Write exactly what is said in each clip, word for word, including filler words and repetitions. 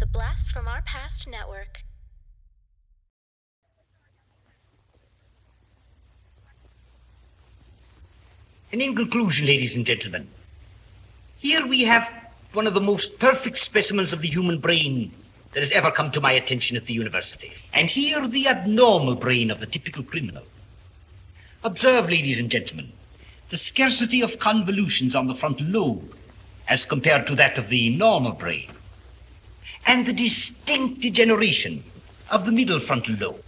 The Blast from Our Past Network. And in conclusion, ladies and gentlemen, here we have one of the most perfect specimens of the human brain that has ever come to my attention at the university. And here, the abnormal brain of the typical criminal. Observe, ladies and gentlemen, the scarcity of convolutions on the front lobe as compared to that of the normal brain, and the distinct degeneration of the middle frontal lobe.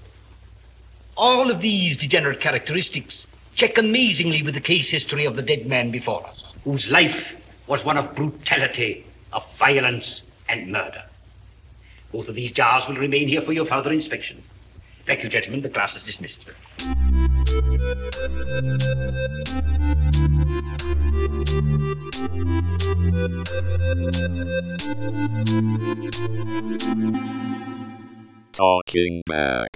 All of these degenerate characteristics check amazingly with the case history of the dead man before us, whose life was one of brutality, of violence, and murder. Both of these jars will remain here for your further inspection. Thank you, gentlemen. The class is dismissed. Talking Back.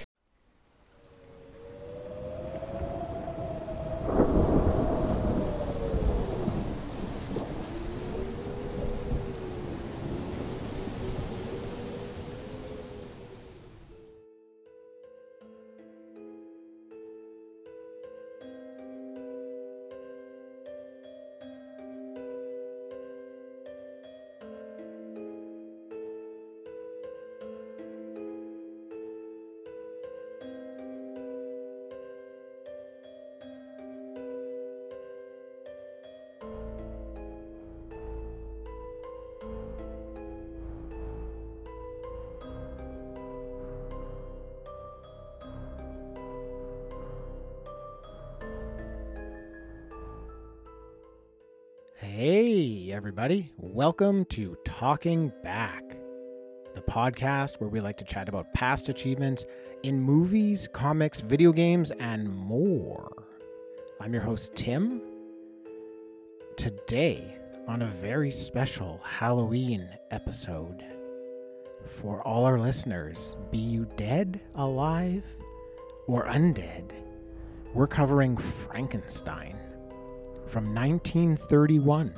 Hey, everybody. Welcome to Talking Back, the podcast where we like to chat about past achievements in movies, comics, video games, and more. I'm your host, Tim. Today, on a very special Halloween episode for all our listeners, be you dead, alive, or undead, we're covering Frankenstein. From nineteen thirty-one,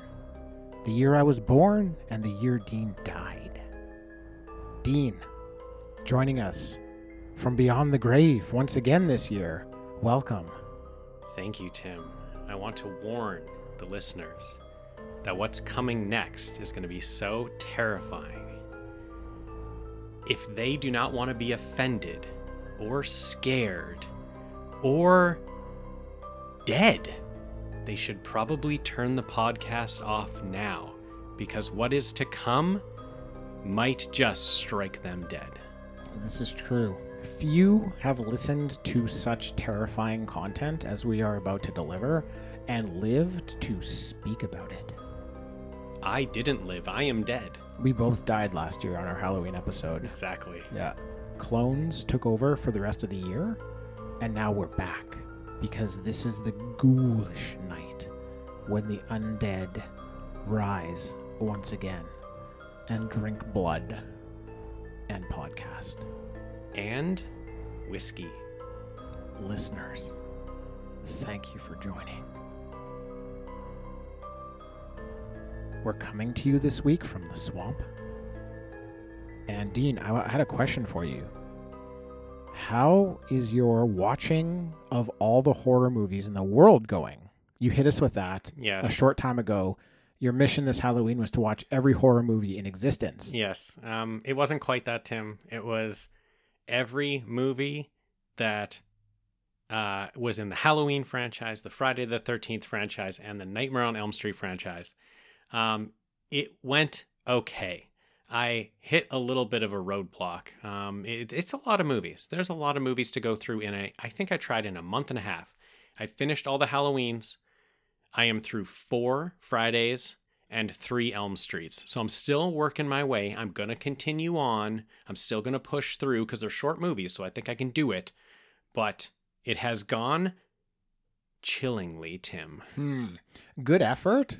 the year I was born and the year Dean died. Dean, joining us from beyond the grave once again this year. Welcome. Thank you, Tim. I want to warn the listeners that what's coming next is going to be so terrifying. If they do not want to be offended or scared or dead, they should probably turn the podcast off now, because what is to come might just strike them dead. This is true. Few have listened to such terrifying content as we are about to deliver and lived to speak about it. I didn't live. I am dead. We both died last year on our Halloween episode. Exactly. Yeah. Clones took over for the rest of the year, and now we're back. Because this is the ghoulish night when the undead rise once again and drink blood and podcast. And whiskey. Listeners, thank you for joining. We're coming to you this week from the swamp. And Dean, I had a question for you. How is your watching of all the horror movies in the world going? You hit us with that yes. a short time ago. Your mission this Halloween was to watch every horror movie in existence. Yes. Um, it wasn't quite that, Tim. It was every movie that uh, was in the Halloween franchise, the Friday the thirteenth franchise, and the Nightmare on Elm Street franchise. Um, it went okay. I hit a little bit of a roadblock. Um, it, it's a lot of movies. There's a lot of movies to go through in a, I think I tried in a month and a half. I finished all the Halloweens. I am through four Fridays and three Elm Streets. So I'm still working my way. I'm going to continue on. I'm still going to push through because they're short movies. So I think I can do it, but it has gone chillingly, Tim. Hmm. Good effort.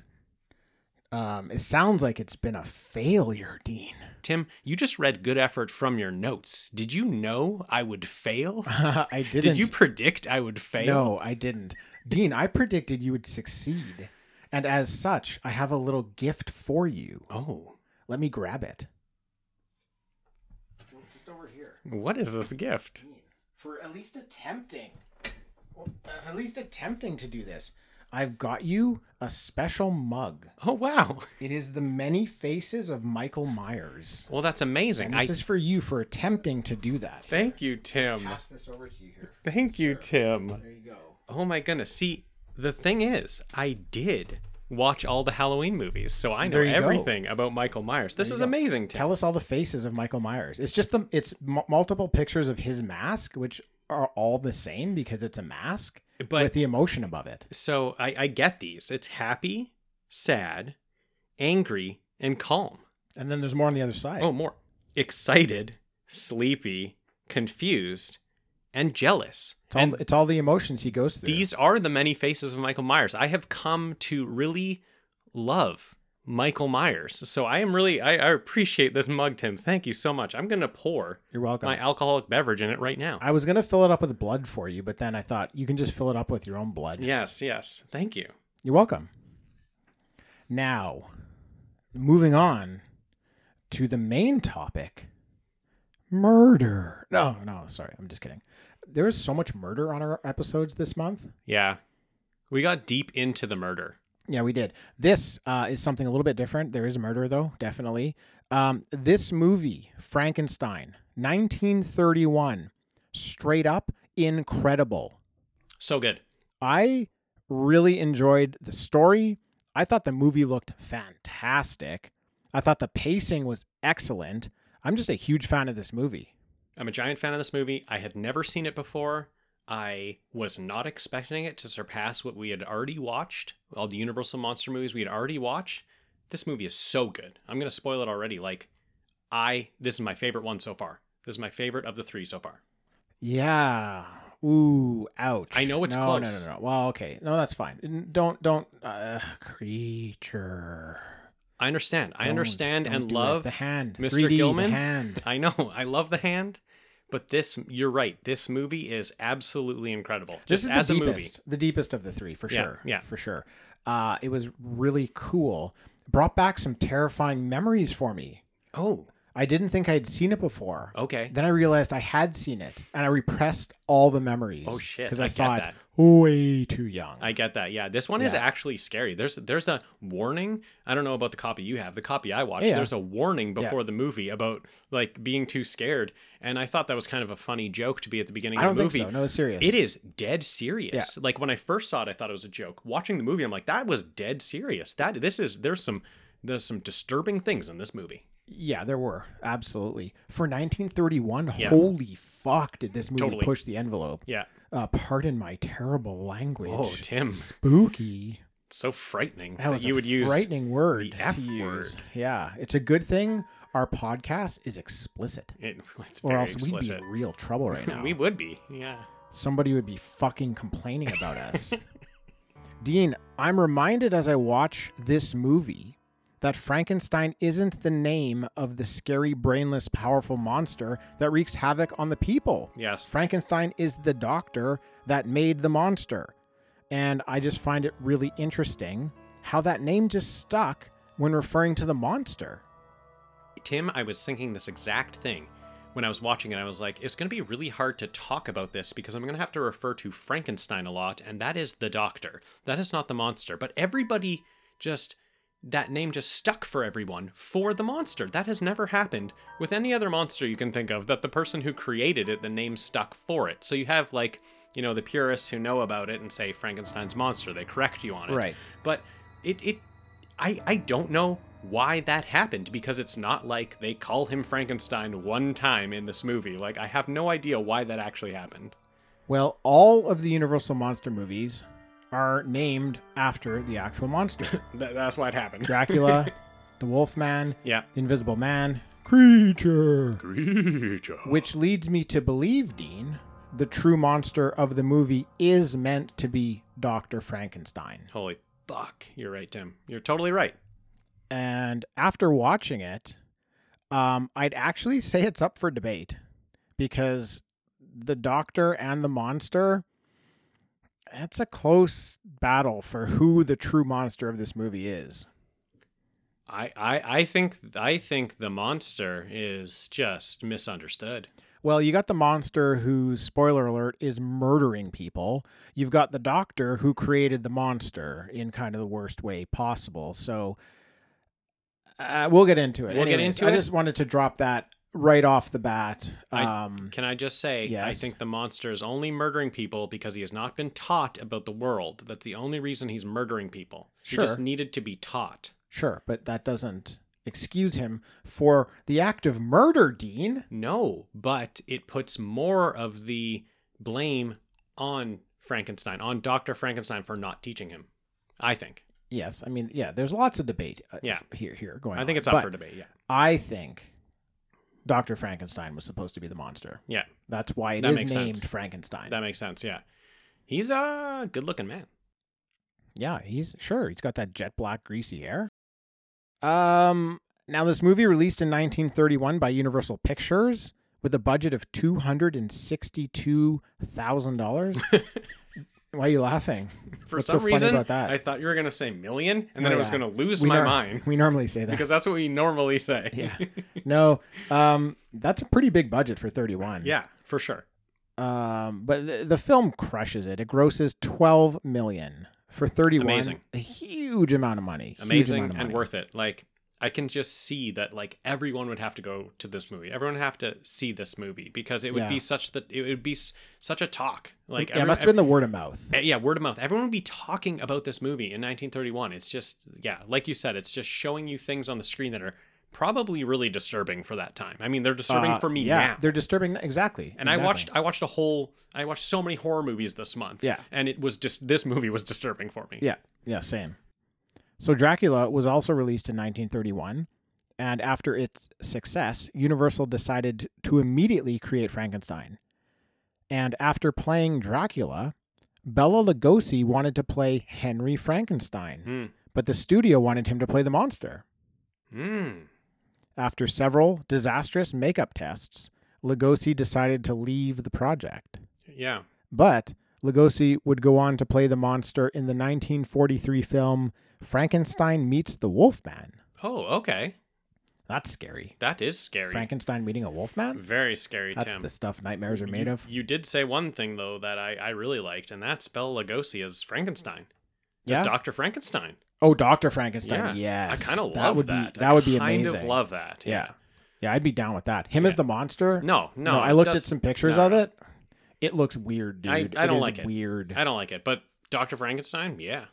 Um, it sounds like it's been a failure, Dean. Tim, you just read good effort from your notes. Did you know I would fail? Uh, I didn't. Did you predict I would fail? No, I didn't. Dean, I predicted you would succeed. And as such, I have a little gift for you. Oh. Let me grab it. What is this gift? For at least attempting, at least attempting to do this. I've got you a special mug. Oh, wow. It is The Many Faces of Michael Myers. Well, that's amazing. And this I... is for you for attempting to do that. Thank here. you, Tim. Pass this over to you here. Thank sir. you, Tim. There you go. Oh, my goodness. See, the thing is, I did watch all the Halloween movies, so I know everything go. about Michael Myers. This is go. amazing, Tim. Tell us all the faces of Michael Myers. It's just the it's m- multiple pictures of his mask, which are all the same because it's a mask. But, with the emotion above it. So I, I get these. It's happy, sad, angry, and calm. And then there's more on the other side. Oh, more. Excited, sleepy, confused, and jealous. It's all, and it's all the emotions he goes through. These are the many faces of Michael Myers. I have come to really love Michael Myers. So I am really, I, I appreciate this mug, Tim. Thank you so much. I'm going to pour You're welcome. my alcoholic beverage in it right now. I was going to fill it up with blood for you, but then I thought you can just fill it up with your own blood. Yes, yes. Thank you. You're welcome. Now, moving on to the main topic, murder. No, no, sorry. I'm just kidding. There is so much murder on our episodes this month. Yeah. We got deep into the murder. Yeah, we did. This uh, is something a little bit different. There is murder, though, definitely. Um, this movie, Frankenstein, nineteen thirty-one, straight up incredible. So good. I really enjoyed the story. I thought the movie looked fantastic. I thought the pacing was excellent. I'm just a huge fan of this movie. I'm a giant fan of this movie. I had never seen it before. I was not expecting it to surpass what we had already watched, all the Universal Monster movies we had already watched. This movie is so good. I'm going to spoil it already. Like, I, this is my favorite one so far. This is my favorite of the three so far. Yeah. Ooh, ouch. I know it's no, close. No, no, no, no. Well, okay. No, that's fine. Don't, don't, uh, Creature. I understand. Don't, I understand don't and love the hand. Mister three D, Gilman. The hand. I know. I love the hand. But this, you're right. This movie is absolutely incredible. Just this is as the deepest, a movie, the deepest of the three, for yeah, sure. Yeah, for sure. Uh, it was really cool. Brought back some terrifying memories for me. Oh, I didn't think I had seen it before. Okay. Then I realized I had seen it, and I repressed all the memories. Oh shit! Because I, I saw it way too young. I get that. Yeah, this one yeah. is actually scary. There's there's a warning. I don't know about the copy you have. The copy I watched. Yeah. There's a warning before yeah. the movie about like being too scared, and I thought that was kind of a funny joke to be at the beginning I don't of the movie. Think so. No, it's serious. It is dead serious. Yeah. Like when I first saw it, I thought it was a joke. Watching the movie, I'm like, that was dead serious. That this is there's some there's some disturbing things in this movie. Yeah, there were. Absolutely. For nineteen thirty-one, yeah. holy fuck, did this movie totally. push the envelope. Yeah. Uh, pardon my terrible language. Oh, Tim. Spooky. It's so frightening that, that was you a would use frightening word. The F word. Yeah. It's a good thing our podcast is explicit. It, it's very or else explicit. We'd be in real trouble right now. We would be. Yeah. Somebody would be fucking complaining about us. Dean, I'm reminded as I watch this movie that Frankenstein isn't the name of the scary, brainless, powerful monster that wreaks havoc on the people. Yes. Frankenstein is the doctor that made the monster. And I just find it really interesting how that name just stuck when referring to the monster. Tim, I was thinking this exact thing when I was watching it. I was like, it's going to be really hard to talk about this because I'm going to have to refer to Frankenstein a lot. And that is the doctor. That is not the monster. But everybody just... that name just stuck for everyone for the monster. That has never happened with any other monster you can think of, that the person who created it, the name stuck for it. So you have like, you know, the purists who know about it and say Frankenstein's monster, they correct you on it. Right. But it, it, I, I don't know why that happened, because it's not like they call him Frankenstein one time in this movie. Like, I have no idea why that actually happened. Well, all of the Universal Monster movies are named after the actual monster. That's why it happened. Dracula, the Wolfman, yeah. the Invisible Man, Creature. Creature. Which leads me to believe, Dean, the true monster of the movie is meant to be Doctor Frankenstein. Holy fuck. You're right, Tim. You're totally right. And after watching it, um, I'd actually say it's up for debate, because the doctor and the monster... that's a close battle for who the true monster of this movie is. I, I I think I think the monster is just misunderstood. Well, you got the monster who, spoiler alert, is murdering people. You've got the doctor who created the monster in kind of the worst way possible. So uh, we'll get into it. We'll Anyways, get into I it. I just wanted to drop that right off the bat. Um, I, can I just say, yes. I think the monster is only murdering people because he has not been taught about the world. That's the only reason he's murdering people. Sure. He just needed to be taught. Sure, but that doesn't excuse him for the act of murder, Dean. No, but it puts more of the blame on Frankenstein, on Doctor Frankenstein, for not teaching him, I think. Yes, I mean, yeah, there's lots of debate uh, yeah. here here going on. I think on. it's up but for debate, yeah. I think Doctor Frankenstein was supposed to be the monster. Yeah. That's why it that is named sense. Frankenstein. That makes sense, yeah. He's a good-looking man. Yeah, he's, sure, he's got that jet black greasy hair. Um, now this movie released in nineteen thirty-one by Universal Pictures with a budget of two hundred sixty-two thousand dollars. Why are you laughing? For What's some so reason, about that? I thought you were going to say million and then oh, I was yeah. going to lose we my nor- mind. We normally say that. Because that's what we normally say. Yeah. No, um, that's a pretty big budget for thirty-one. Yeah, for sure. Um, but the, the film crushes it. It grosses twelve million. For thirty-one, amazing, a huge amount of money, amazing of money. And worth it. Like I can just see that, like everyone would have to go to this movie. Everyone would have to see this movie because it would yeah. be such that it would be such a talk. Like yeah, every, it must have been the word of mouth. Yeah, word of mouth. Everyone would be talking about this movie in nineteen thirty-one. It's just yeah, like you said, it's just showing you things on the screen that are probably really disturbing for that time. I mean, they're disturbing uh, for me yeah, now. They're disturbing exactly. And exactly. I watched I watched a whole I watched so many horror movies this month. Yeah. And it was just this movie was disturbing for me. Yeah. Yeah, same. So Dracula was also released in nineteen thirty-one, and after its success, Universal decided to immediately create Frankenstein. And after playing Dracula, Bela Lugosi wanted to play Henry Frankenstein, mm. but the studio wanted him to play the monster. Hmm. After several disastrous makeup tests, Lugosi decided to leave the project. Yeah. But Lugosi would go on to play the monster in the nineteen forty-three film Frankenstein Meets the Wolfman. Oh, okay. That's scary. That is scary. Frankenstein meeting a wolfman? Very scary, Tim. That's the stuff nightmares are made you, of. You did say one thing, though, that I, I really liked, and that's Bela Lugosi as Frankenstein. Yeah. As Doctor Frankenstein. Oh, Doctor Frankenstein. Yeah. Yes. I kind of love that. Be, that I would be amazing. I kind of love that. Yeah. yeah. Yeah, I'd be down with that. Him yeah. as the monster? No, no. No, I looked at some pictures no, of it. It looks weird, dude. I, I it don't is like it. weird. I don't like it. But Doctor Frankenstein? Yeah.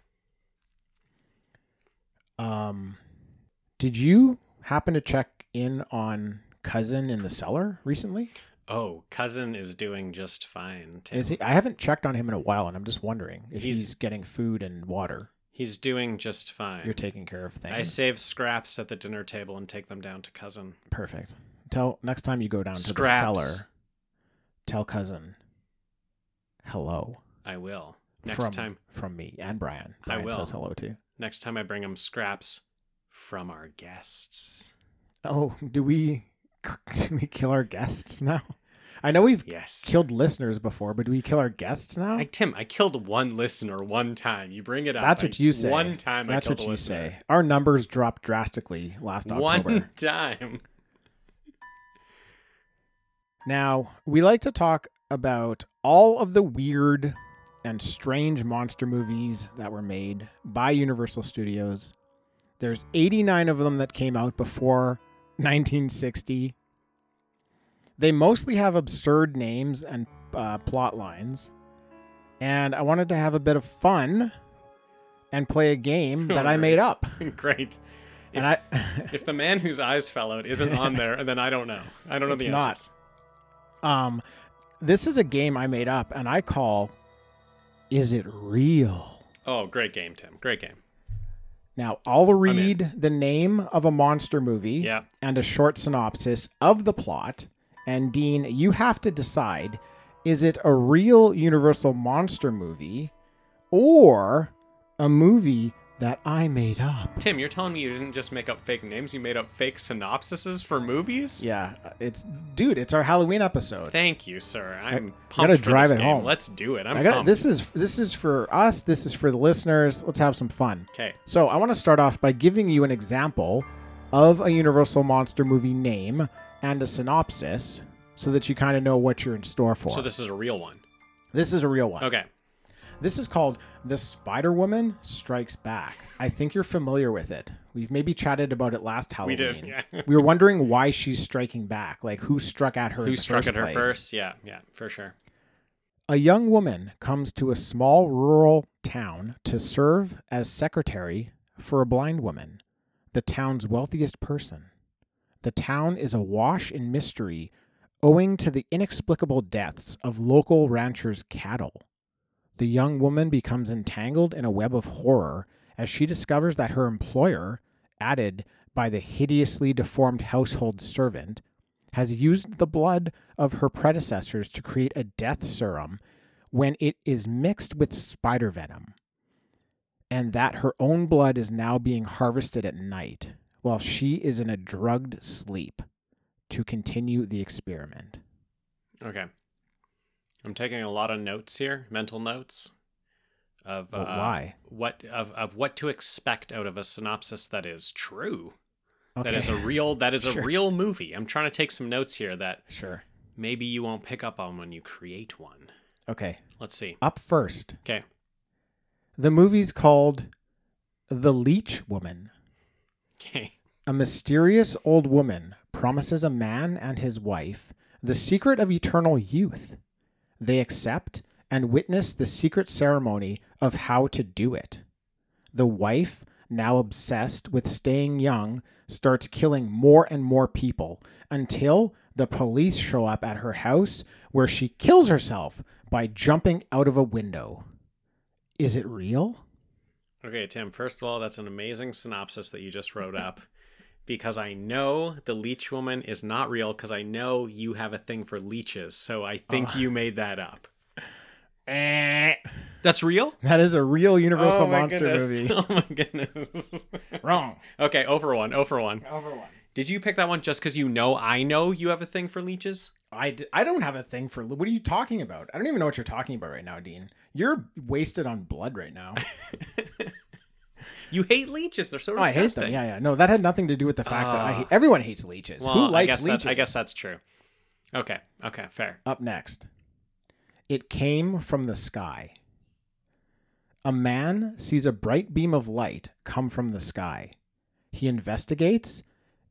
Um, did you happen to check in on Cousin in the Cellar recently? Oh, Cousin is doing just fine, Tim. Is he? I haven't checked on him in a while, and I'm just wondering if he's, he's getting food and water. He's doing just fine. You're taking care of things. I save scraps at the dinner table and take them down to Cousin. Perfect. Tell next time you go down scraps. to the cellar, tell Cousin, hello. I will. Next from, time. From me and Brian. Brian I will. says hello too. Next time I bring him scraps from our guests. Oh, do we, do we kill our guests now? I know we've yes. killed listeners before, but do we kill our guests now? I, Tim, I killed one listener one time. You bring it up. That's what I, you say. One time That's I killed a listener. That's what you say. Our numbers dropped drastically last October. One time. Now, we like to talk about all of the weird and strange monster movies that were made by Universal Studios. There's eighty-nine of them that came out before nineteen sixty. They mostly have absurd names and uh, plot lines. And I wanted to have a bit of fun and play a game that I made up. Great. If, and I if the man whose eyes fell out isn't on there, then I don't know. I don't know it's the answers. Not. Um, this is a game I made up, and I call Is It Real? Oh, great game, Tim. Great game. Now, I'll read the name of a monster movie yeah. and a short synopsis of the plot. And Dean, you have to decide, is it a real Universal monster movie or a movie that I made up? Tim, you're telling me you didn't just make up fake names, you made up fake synopsises for movies? Yeah, it's, dude, it's our Halloween episode. Thank you, sir. I'm I, pumped gotta for drive this it game. Home. Let's do it. I'm I gotta, pumped. This is, this is for us. This is for the listeners. Let's have some fun. Okay. So I want to start off by giving you an example of a Universal monster movie name and a synopsis, so that you kind of know what you're in store for. So this is a real one? This is a real one. Okay. This is called The Spider Woman Strikes Back. I think you're familiar with it. We've maybe chatted about it last Halloween. We did, yeah. We were wondering why she's striking back. Like, who struck at her Who struck at her place. first? Yeah, yeah, for sure. A young woman comes to a small rural town to serve as secretary for a blind woman, the town's wealthiest person. The town is awash in mystery owing to the inexplicable deaths of local ranchers' cattle. The young woman becomes entangled in a web of horror as she discovers that her employer, added by the hideously deformed household servant, has used the blood of her predecessors to create a death serum when it is mixed with spider venom, and that her own blood is now being harvested at night while she is in a drugged sleep to continue the experiment. Okay. I'm taking a lot of notes here, mental notes of uh, why what of, of what to expect out of a synopsis that is true. Okay. That is a real that is sure. a real movie. I'm trying to take some notes here that sure. maybe you won't pick up on when you create one. Okay. Let's see. Up first. Okay. The movie's called The Leech Woman. Okay. A mysterious old woman promises a man and his wife the secret of eternal youth. They accept and witness the secret ceremony of how to do it. The wife, now obsessed with staying young, starts killing more and more people until the police show up at her house where she kills herself by jumping out of a window. Is it real? Okay, Tim, first of all, that's an amazing synopsis that you just wrote up. Because I know The Leech Woman is not real, because I know you have a thing for leeches. So I think uh, you made that up. Eh. That's real? That is a real Universal oh Monster goodness. movie. Oh my goodness. Wrong. Okay, oh for one oh for one oh for one Did you pick that one just because you know I know you have a thing for leeches? I, d- I don't have a thing for... What are you talking about? I don't even know what you're talking about right now, Dean. You're wasted on blood right now. You hate leeches. They're so disgusting. Oh, I hate them. Yeah, yeah. No, that had nothing to do with the fact uh, that I hate... Everyone hates leeches. Well, Who likes I guess leeches? That, I guess that's true. Okay. Okay. Fair. Up next. It came from the sky. A man sees a bright beam of light come from the sky. He investigates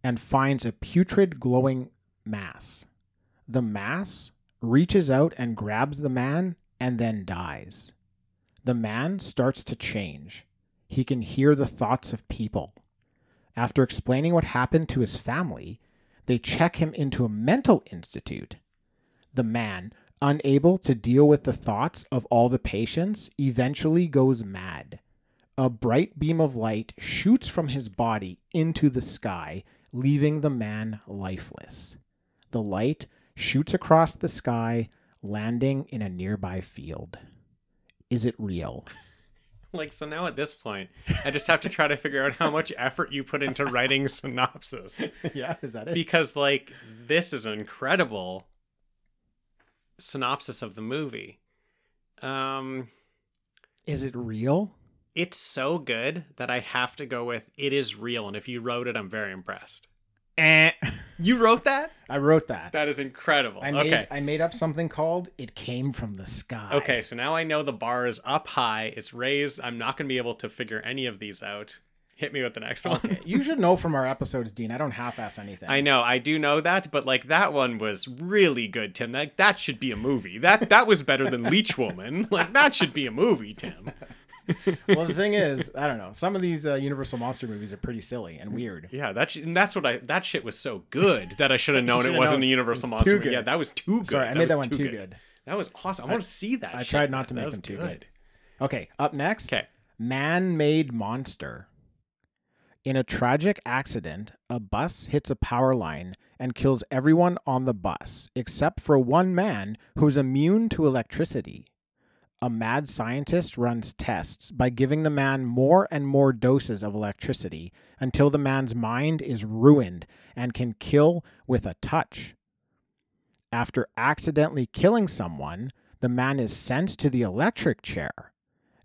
and finds a putrid glowing mass. The mass reaches out and grabs the man and then dies. The man starts to change. He can hear the thoughts of people. After explaining what happened to his family, they check him into a mental institute. The man, unable to deal with the thoughts of all the patients, eventually goes mad. A bright beam of light shoots from his body into the sky, leaving the man lifeless. The light shoots across the sky, landing in a nearby field. Is it real? Like, so now at this point, I just have to try to figure out how much effort you put into writing synopsis. Yeah, is that it? Because, like, this is an incredible synopsis of the movie. Um, is it real? It's so good that I have to go with it is real. And if you wrote it, I'm very impressed. Eh. You wrote that? I wrote that. That is incredible. I made, okay. I made up something called It Came From the Sky. Okay, so now I know the bar is up high. It's raised. I'm not going to be able to figure any of these out. Hit me with the next okay. one. You should know from our episodes, Dean. I don't half-ass anything. I know. I do know that. But, like, that one was really good, Tim. Like, that should be a movie. That that was better than Leech Woman. Like, that should be a movie, Tim. Well, the thing is, I don't know. Some of these uh, Universal Monster movies are pretty silly and weird. Yeah, that sh- and that's what I. That shit was so good that I should have known it wasn't known. a Universal Monster movie. Yeah, that was too good. Sorry, I that made that one too good. good. That was awesome. I, I want to see that. I shit. tried not to that make them too good. good. Okay, up next. Okay, Man-Made Monster. In a tragic accident, a bus hits a power line and kills everyone on the bus except for one man who's immune to electricity. A mad scientist runs tests by giving the man more and more doses of electricity until the man's mind is ruined and can kill with a touch. After accidentally killing someone, the man is sent to the electric chair.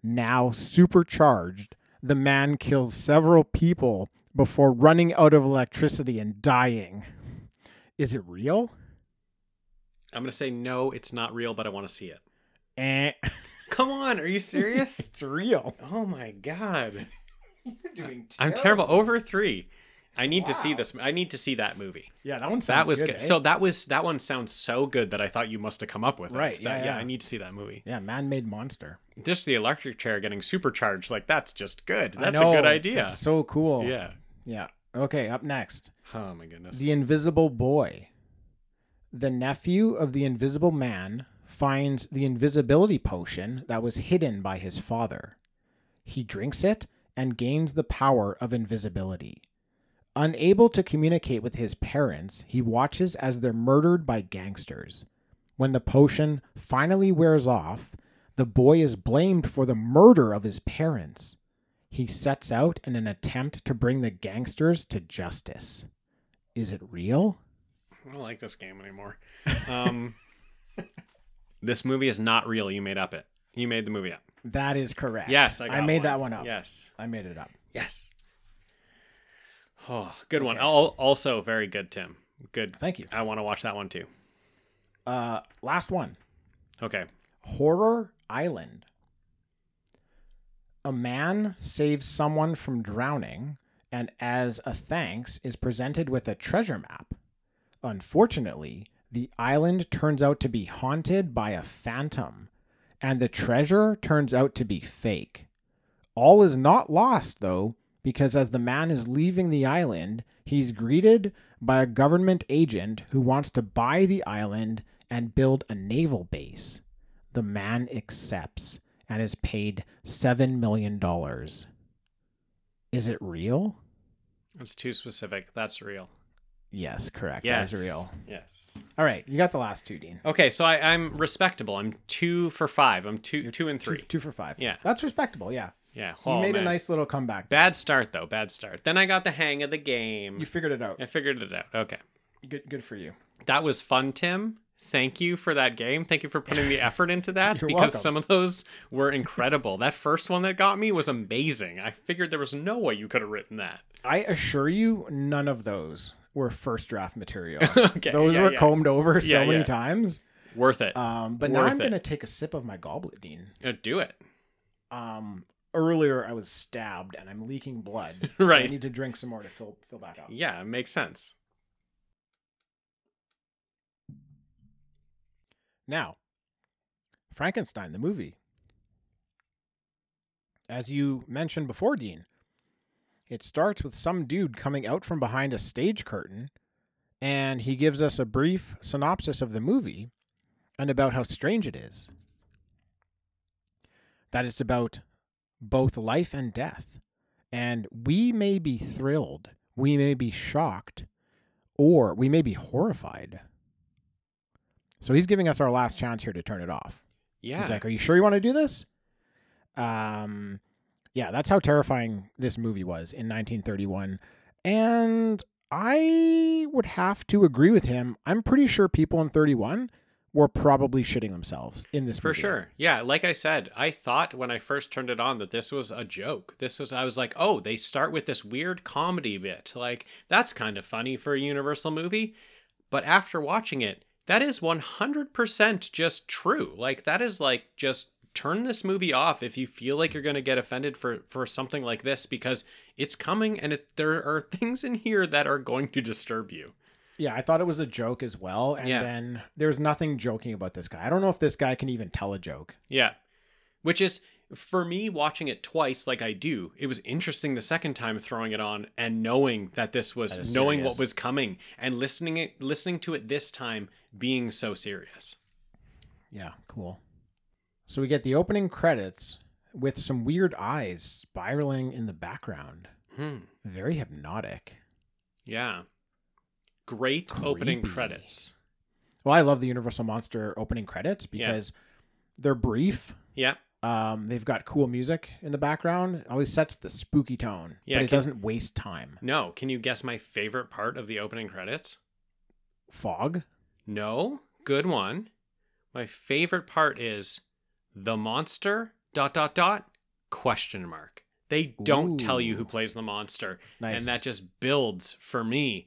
Now supercharged, the man kills several people before running out of electricity and dying. Is it real? I'm going to say, no, it's not real, but I want to see it. Eh. Come on. Are you serious? It's real. Oh, my God. You're doing terrible. I'm terrible. Over three. I need wow. to see this. I need to see that movie. Yeah, that one sounds that was good. good. Eh? So that was that one sounds so good that I thought you must have come up with it. Right. That, yeah, yeah, yeah, I need to see that movie. Yeah, Man-Made Monster. Just the electric chair getting supercharged. Like, that's just good. That's I know. a good idea. That's so cool. Yeah. Yeah. Okay, up next. Oh, my goodness. The Invisible Boy. The nephew of the Invisible Man finds the invisibility potion that was hidden by his father. He drinks it and gains the power of invisibility. Unable to communicate with his parents, he watches as they're murdered by gangsters. When the potion finally wears off, the boy is blamed for the murder of his parents. He sets out in an attempt to bring the gangsters to justice. Is it real? I don't like this game anymore. Um, this movie is not real. You made up it. You made the movie up. That is correct. Yes, I got I made one. that one up. Yes. I made it up. Yes. Oh, good one. Okay. Also very good, Tim. Good. Thank you. I want to watch that one too. Uh, last one. Okay. Horror Island. A man saves someone from drowning and as a thanks is presented with a treasure map. Unfortunately, the island turns out to be haunted by a phantom and the treasure turns out to be fake. All is not lost though, because as the man is leaving the island, he's greeted by a government agent who wants to buy the island and build a naval base. The man accepts and is paid seven million dollars. Is it real? That's too specific. That's real. Yes, correct. Yes. That's real. Yes. All right. You got the last two, Dean. Okay. So I, I'm respectable. I'm two for five. I'm two, You're two and three. Two, two for five. Yeah. That's respectable. Yeah. Yeah, oh, you made man. a nice little comeback. There. Bad start though, bad start. Then I got the hang of the game. You figured it out. I figured it out. Okay, good, good for you. That was fun, Tim. Thank you for that game. Thank you for putting the effort into that. You're because welcome. Some of those were incredible. That first one that got me was amazing. I figured there was no way you could have written that. I assure you, none of those were first draft material. okay, those yeah, were yeah. combed over yeah, so yeah. many times. Worth it. Um, but Worth now I'm going to take a sip of my goblet, Dean. Uh, do it. Um. Earlier, I was stabbed and I'm leaking blood. So right. I need to drink some more to fill fill back up. Yeah, it makes sense. Now, Frankenstein, the movie. As you mentioned before, Dean, it starts with some dude coming out from behind a stage curtain, and he gives us a brief synopsis of the movie and about how strange it is. That it's about both life and death, and we may be thrilled, we may be shocked, or we may be horrified. So he's giving us our last chance here to turn it off. Yeah. He's like, are you sure you want to do this? Um, yeah, that's how terrifying this movie was in nineteen thirty-one. And I would have to agree with him. I'm pretty sure people in thirty-one were probably shitting themselves in this movie. For sure. Yeah. Like I said, I thought when I first turned it on that this was a joke. This was, I was like, oh, they start with this weird comedy bit. Like, that's kind of funny for a Universal movie. But after watching it, that is one hundred percent just true. Like, that is like, just turn this movie off if you feel like you're going to get offended for, for something like this, because it's coming and it, there are things in here that are going to disturb you. Yeah, I thought it was a joke as well. And yeah. then there's nothing joking about this guy. I don't know if this guy can even tell a joke. Yeah. Which is, for me, watching it twice like I do, it was interesting the second time throwing it on and knowing that this was, that knowing serious. what was coming and listening it, listening to it this time being so serious. Yeah, cool. So we get the opening credits with some weird eyes spiraling in the background. Hmm. Very hypnotic. Yeah. Great Creepy. Opening credits. Well, I love the Universal Monster opening credits because yeah. they're brief. Yeah. Um, they've got cool music in the background. It always sets the spooky tone. Yeah, but it can, doesn't waste time. No. Can you guess my favorite part of the opening credits? Fog? No. Good one. My favorite part is the monster dot dot dot question mark. They don't Ooh. Tell you who plays the monster. Nice. And that just builds for me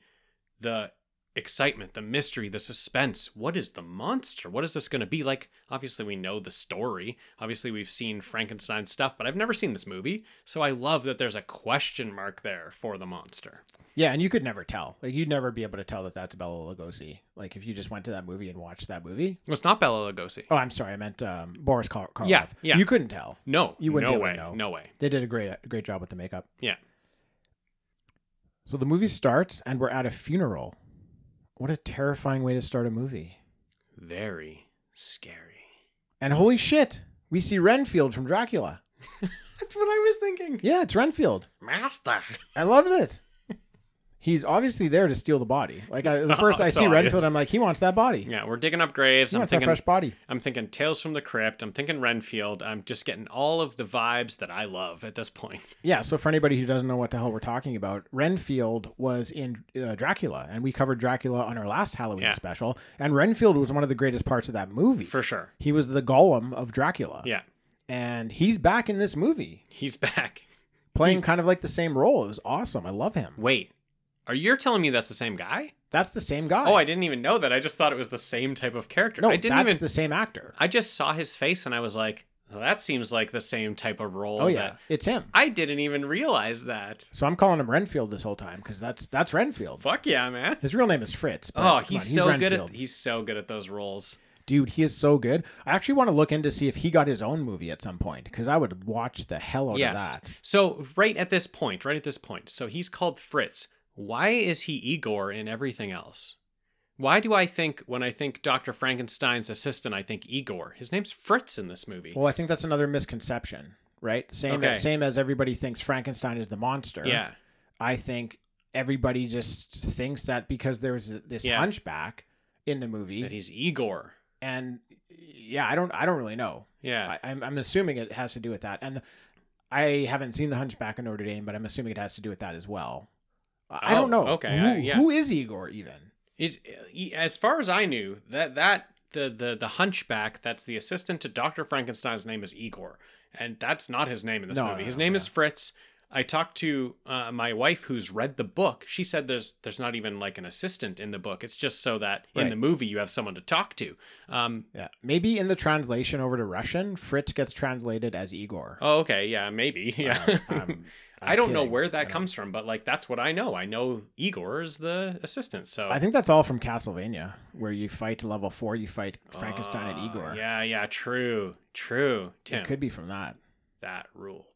the excitement, the mystery, the suspense. What is the monster? What is this going to be like? Obviously, we know the story. Obviously, we've seen Frankenstein stuff, but I've never seen this movie. So I love that there's a question mark there for the monster. Yeah, and you could never tell. Like, you'd never be able to tell that that's Bela Lugosi. Like, if you just went to that movie and watched that movie. Well, it's not Bela Lugosi. Oh, I'm sorry. I meant um, Boris Karloff. Yeah, yeah. You couldn't tell. No, you wouldn't. No way. Know. No way. They did a great, great job with the makeup. Yeah. So the movie starts, and we're at a funeral. What a terrifying way to start a movie. Very scary. And holy shit, we see Renfield from Dracula. That's what I was thinking. Yeah, it's Renfield. Master. I loved it. He's obviously there to steal the body. Like, I, the first oh, I so see Renfield, obvious. I'm like, he wants that body. Yeah, we're digging up graves. He I'm wants thinking, that fresh body. I'm thinking Tales from the Crypt. I'm thinking Renfield. I'm just getting all of the vibes that I love at this point. Yeah, so for anybody who doesn't know what the hell we're talking about, Renfield was in uh, Dracula, and we covered Dracula on our last Halloween yeah. special, and Renfield was one of the greatest parts of that movie. For sure. He was the Gollum of Dracula. Yeah. And he's back in this movie. He's back. Playing he's... kind of like the same role. It was awesome. I love him. Wait. Are you telling me that's the same guy? That's the same guy. Oh, I didn't even know that. I just thought it was the same type of character. No, I didn't that's even, the same actor. I just saw his face and I was like, well, that seems like the same type of role. Oh, yeah. That... It's him. I didn't even realize that. So I'm calling him Renfield this whole time because that's that's Renfield. Fuck yeah, man. His real name is Fritz. Oh, he's, he's so Renfield. good at he's so good at those roles. Dude, he is so good. I actually want to look in to see if he got his own movie at some point, because I would watch the hell out yes. of that. So right at this point, right at this point. So he's called Fritz. Why is he Igor in everything else? Why do I think when I think Doctor Frankenstein's assistant, I think Igor? His name's Fritz in this movie. Well, I think that's another misconception, right? Same, okay. as, same as everybody thinks Frankenstein is the monster. Yeah. I think everybody just thinks that because there's this yeah. hunchback in the movie. That he's Igor. And yeah, I don't I don't really know. Yeah. I, I'm, I'm assuming it has to do with that. And the, I haven't seen The Hunchback of Notre Dame, but I'm assuming it has to do with that as well. I oh, don't know. Okay, who, uh, yeah. who is Igor even? Is as far as I knew that that the the the hunchback that's the assistant to Doctor Frankenstein's name is Igor, and that's not his name in this no, movie. No, his name no. is Fritz. I talked to uh, my wife who's read the book. She said there's there's not even like an assistant in the book. It's just so that right. in the movie you have someone to talk to. Um, yeah, maybe in the translation over to Russian, Fritz gets translated as Igor. Oh, okay, yeah, maybe. Yeah. Um, um, I'm I don't kidding. know where that comes from, but like that's what I know. I know Igor is the assistant. So I think that's all from Castlevania, where you fight level four, you fight Frankenstein uh, and Igor. Yeah, yeah, true, true. Tim, it could be from that. That ruled.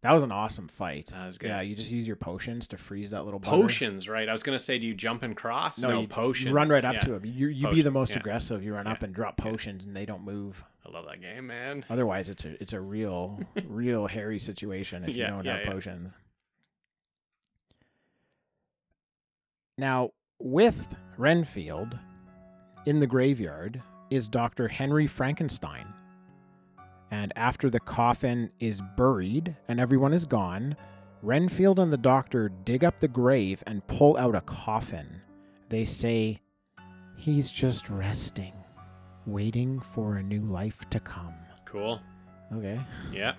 That was an awesome fight. That was good. Yeah, you just use your potions to freeze that little butter. Potions, right? I was gonna say, do you jump and cross? No, no you, potions. You run right up yeah. to him. You you potions, be the most yeah. aggressive. You run yeah. up and drop potions, yeah. and they don't move. I love that game, man. Otherwise, it's a it's a real real hairy situation if yeah, you don't yeah, have yeah. potions. Now, with Renfield in the graveyard is Doctor Henry Frankenstein. And after the coffin is buried and everyone is gone, Renfield and the doctor dig up the grave and pull out a coffin. They say, he's just resting, waiting for a new life to come. Cool. Okay. Yeah.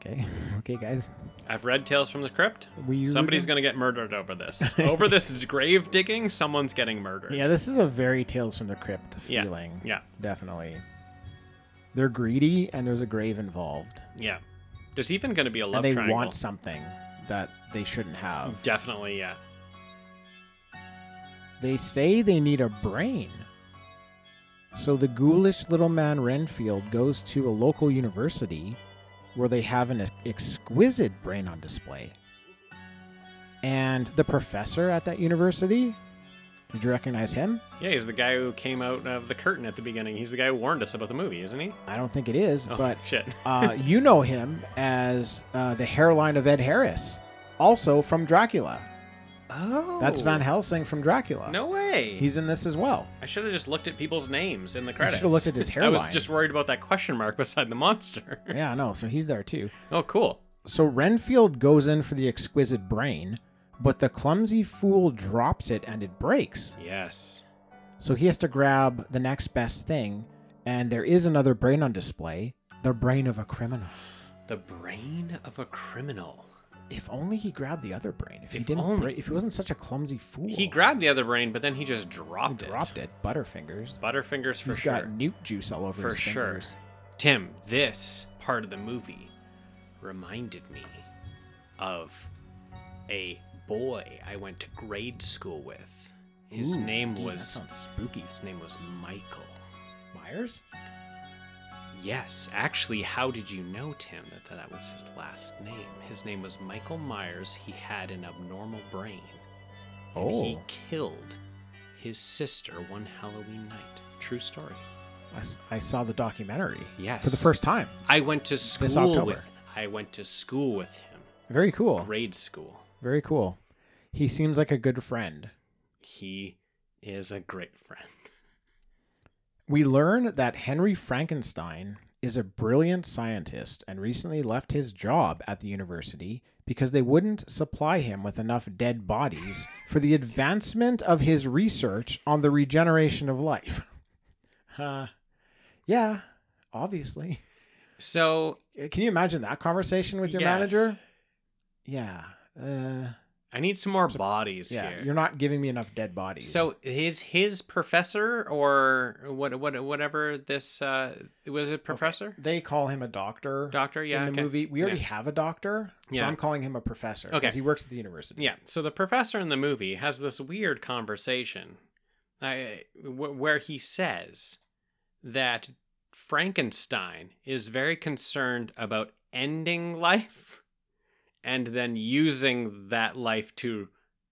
Okay. Okay, guys. I've read Tales from the Crypt. Weird. Somebody's going to get murdered over this. Over this grave digging, someone's getting murdered. Yeah, this is a very Tales from the Crypt feeling. Yeah. yeah. Definitely. They're greedy, and there's a grave involved. Yeah. There's even going to be a love triangle. And they want something that they shouldn't have. Definitely, yeah. They say they need a brain. So the ghoulish little man Renfield goes to a local university where they have an exquisite brain on display. And the professor at that university... Did you recognize him? Yeah, he's the guy who came out of the curtain at the beginning. He's the guy who warned us about the movie, isn't he? I don't think it is, oh, but shit. uh, you know him as uh, the hairline of Ed Harris, also from Dracula. Oh. That's Van Helsing from Dracula. No way. He's in this as well. I should have just looked at people's names in the credits. I should have looked at his hairline. I was just worried about that question mark beside the monster. Yeah, I know. So he's there too. Oh, cool. So Renfield goes in for the exquisite brain. But the clumsy fool drops it and it breaks. Yes. So he has to grab the next best thing, and there is another brain on display, the brain of a criminal. The brain of a criminal. If only he grabbed the other brain. If, if he didn't, only, bra- if he wasn't such a clumsy fool. He grabbed the other brain, but then he just dropped he dropped it. Dropped it. Butterfingers. Butterfingers for He's sure. He's got newt juice all over for his fingers. For sure. Tim, this part of the movie reminded me of a boy I went to grade school with. His Ooh, name dude, was... That sounds spooky. His name was Michael. Myers? Yes. Actually, how did you know, Tim, that that was his last name? His name was Michael Myers. He had an abnormal brain. Oh. And he killed his sister one Halloween night. True story. I, I saw the documentary. Yes. For the first time. I went to school with I went to school with him. Very cool. Grade school. Very cool. He seems like a good friend. He is a great friend. We learn that Henry Frankenstein is a brilliant scientist and recently left his job at the university because they wouldn't supply him with enough dead bodies for the advancement of his research on the regeneration of life. Uh, yeah, obviously. So... Can you imagine that conversation with your yes. manager? Yeah. Uh, I need some more so, bodies yeah, here. You're not giving me enough dead bodies. So his his professor or what what whatever this uh, was a professor? Okay. They call him a doctor. Doctor, yeah. In the okay. movie, we already yeah. have a doctor, so yeah. I'm calling him a professor because okay. he works at the university. Yeah. So the professor in the movie has this weird conversation uh, where he says that Frankenstein is very concerned about ending life. And then using that life to,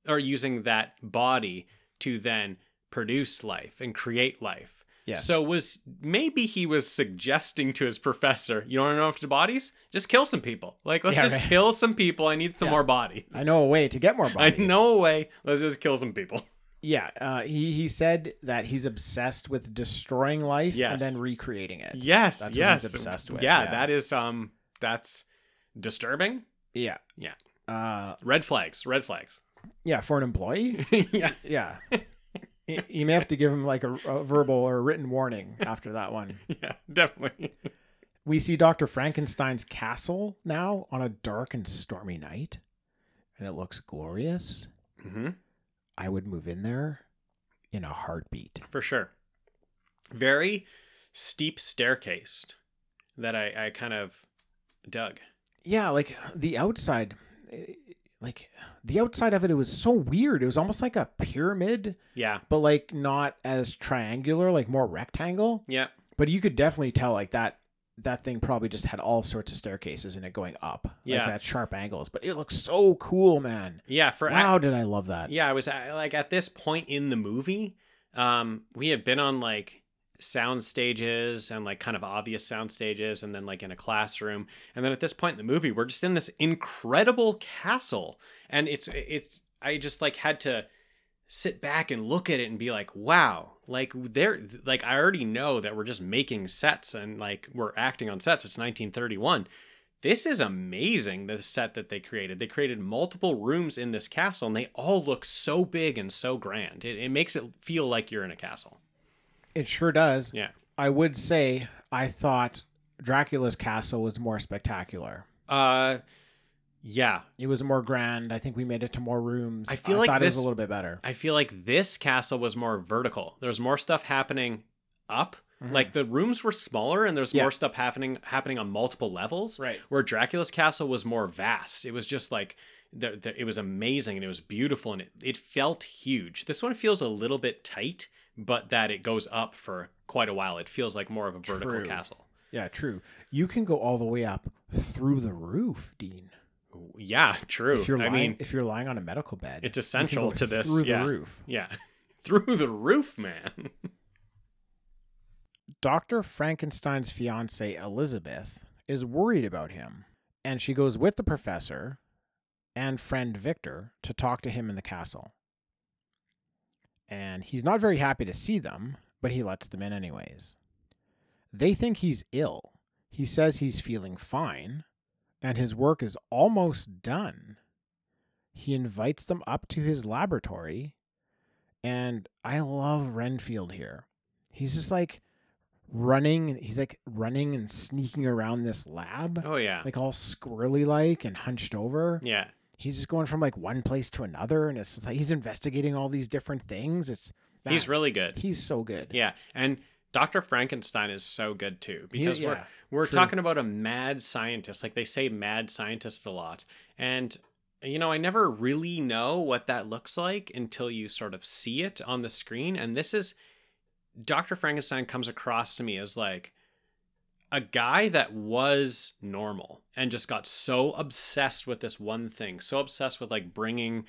or using that body to then produce life and create life. Yes. So was, maybe he was suggesting to his professor, you don't know if the bodies? Just kill some people. Like, let's yeah, just right. kill some people. I need some yeah. more bodies. I know a way to get more bodies. I know a way. Let's just kill some people. Yeah. Uh, he, he said that he's obsessed with destroying life yes. and then recreating it. Yes. That's yes. what he's obsessed with. Yeah, yeah. That is, um, that's disturbing. Yeah. Yeah. Uh, red flags. Red flags. Yeah. For an employee. yeah. Yeah. You, you may have to give him like a, a verbal or a written warning after that one. Yeah, definitely. We see Doctor Frankenstein's castle now on a dark and stormy night. And it looks glorious. Mm-hmm. I would move in there in a heartbeat. For sure. Very steep staircase that I, I kind of dug. Yeah, like the outside, like the outside of it, it was so weird. It was almost like a pyramid. Yeah. But like not as triangular, like more rectangle. Yeah. But you could definitely tell like that, that thing probably just had all sorts of staircases in it going up. Yeah. Like at sharp angles. But it looks so cool, man. Yeah. For Wow, I, did I love that. Yeah. I was like at this point in the movie, um, we had been on like sound stages and like kind of obvious sound stages and then like in a classroom, and then at this point in the movie we're just in this incredible castle, and it's it's I just like had to sit back and look at it and be like, wow, like there, like I already know that we're just making sets and like we're acting on sets. It's nineteen thirty-one. This is amazing, the set that they created. They created multiple rooms in this castle and they all look so big and so grand. It, it makes it feel like you're in a castle. It sure does. Yeah. I would say I thought Dracula's castle was more spectacular. Uh, yeah. It was more grand. I think we made it to more rooms. I feel I like thought this, it was a little bit better. I feel like this castle was more vertical. There's more stuff happening up. Mm-hmm. Like the rooms were smaller and there's yeah. more stuff happening happening on multiple levels. Right. Where Dracula's castle was more vast. It was just like the, the, it was amazing and it was beautiful and it, it felt huge. This one feels a little bit tight, but that it goes up for quite a while. It feels like more of a vertical true. castle. Yeah, true. You can go all the way up through the roof, Dean. Yeah, true. If you're lying, I mean, if you're lying on a medical bed, it's essential to this. Through yeah. the roof. Yeah. Through the roof, man. Doctor Frankenstein's fiancée, Elizabeth, is worried about him, and she goes with the professor and friend Victor to talk to him in the castle. And he's not very happy to see them, but he lets them in anyways. They think he's ill. He says he's feeling fine, and his work is almost done. He invites them up to his laboratory, and I love Renfield here. He's just like, running. He's like running and sneaking around this lab. Oh, yeah. Like all squirrely like and hunched over. Yeah. He's just going from like one place to another. And it's like he's investigating all these different things. It's that, he's really good. He's so good. Yeah. And Doctor Frankenstein is so good too, because yeah, we're, yeah, we're talking about a mad scientist. Like they say mad scientist a lot. And, you know, I never really know what that looks like until you sort of see it on the screen. And this is, Doctor Frankenstein comes across to me as like a guy that was normal and just got so obsessed with this one thing, so obsessed with like bringing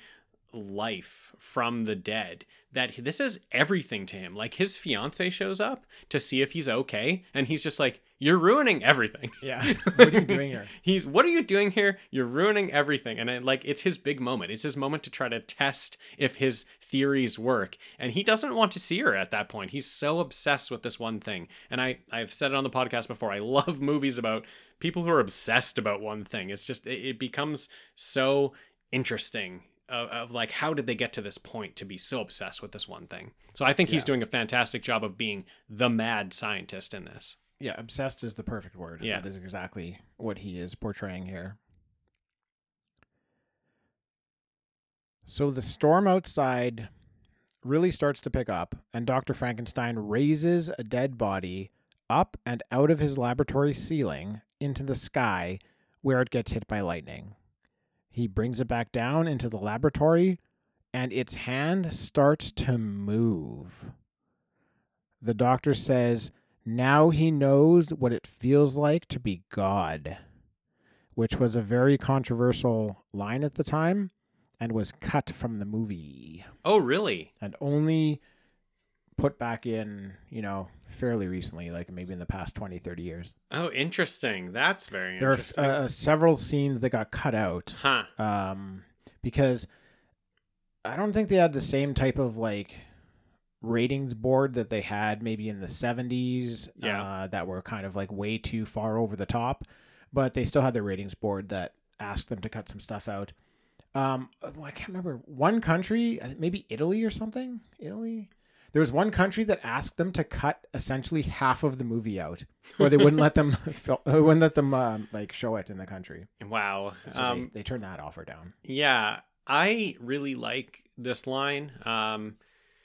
life from the dead, that this is everything to him. Like his fiance shows up to see if he's okay, and he's just like, you're ruining everything. Yeah. What are you doing here? He's, what are you doing here? You're ruining everything. And I, like, it's his big moment. It's his moment to try to test if his theories work. And he doesn't want to see her at that point. He's so obsessed with this one thing. And I, I've said it on the podcast before. I love movies about people who are obsessed about one thing. It's just, it, it becomes so interesting of, of like, how did they get to this point to be so obsessed with this one thing? So I think he's yeah. doing a fantastic job of being the mad scientist in this. Yeah, obsessed is the perfect word. Yeah. That is exactly what he is portraying here. So the storm outside really starts to pick up, and Doctor Frankenstein raises a dead body up and out of his laboratory ceiling into the sky, where it gets hit by lightning. He brings it back down into the laboratory, and its hand starts to move. The doctor says, now he knows what it feels like to be God, which was a very controversial line at the time and was cut from the movie. Oh, really? And only put back in, you know, fairly recently, like maybe in the past twenty, thirty years. Oh, interesting. That's very interesting. There are uh, several scenes that got cut out. Huh. Um, because I don't think they had the same type of like ratings board that they had maybe in the seventies, yeah. uh, that were kind of like way too far over the top, but they still had their ratings board that asked them to cut some stuff out. Um, I can't remember one country, maybe Italy or something. Italy. There was one country that asked them to cut essentially half of the movie out, or they wouldn't let them film, wouldn't let them um, like show it in the country. Wow. So um, they, they turned that offer down. Yeah. I really like this line. Um,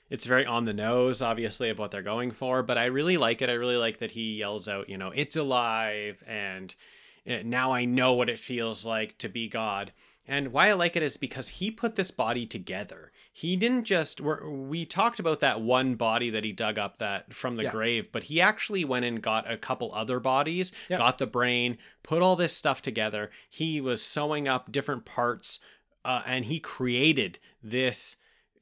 It's very on the nose, obviously, of what they're going for, but I really like it. I really like that he yells out, you know, it's alive, and now I know what it feels like to be God. And why I like it is because he put this body together. He didn't just, we're, we talked about that one body that he dug up that from the yeah. grave, but he actually went and got a couple other bodies, yeah. got the brain, put all this stuff together. He was sewing up different parts, uh, and he created this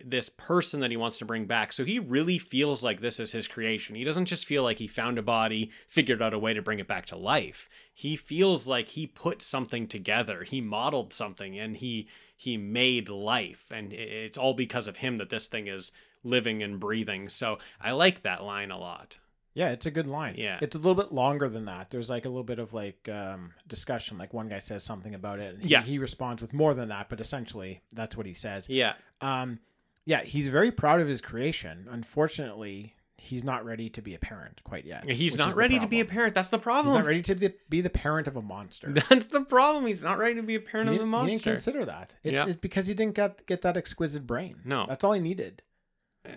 this person that he wants to bring back. So he really feels like this is his creation. He doesn't just feel like he found a body, figured out a way to bring it back to life. He feels like he put something together. He modeled something, and he, he made life. And it's all because of him that this thing is living and breathing. So I like that line a lot. Yeah, it's a good line. Yeah. It's a little bit longer than that. There's like a little bit of like um, discussion. Like one guy says something about it. And yeah. He, he responds with more than that, but essentially that's what he says. Yeah. Um, Yeah, he's very proud of his creation. Unfortunately, he's not ready to be a parent quite yet. He's not ready to be a parent. That's the problem. He's not ready to be, be the parent of a monster. That's the problem. He's not ready to be a parent of a monster. He didn't consider that. It's, yeah. it's because he didn't get, get that exquisite brain. No. That's all he needed.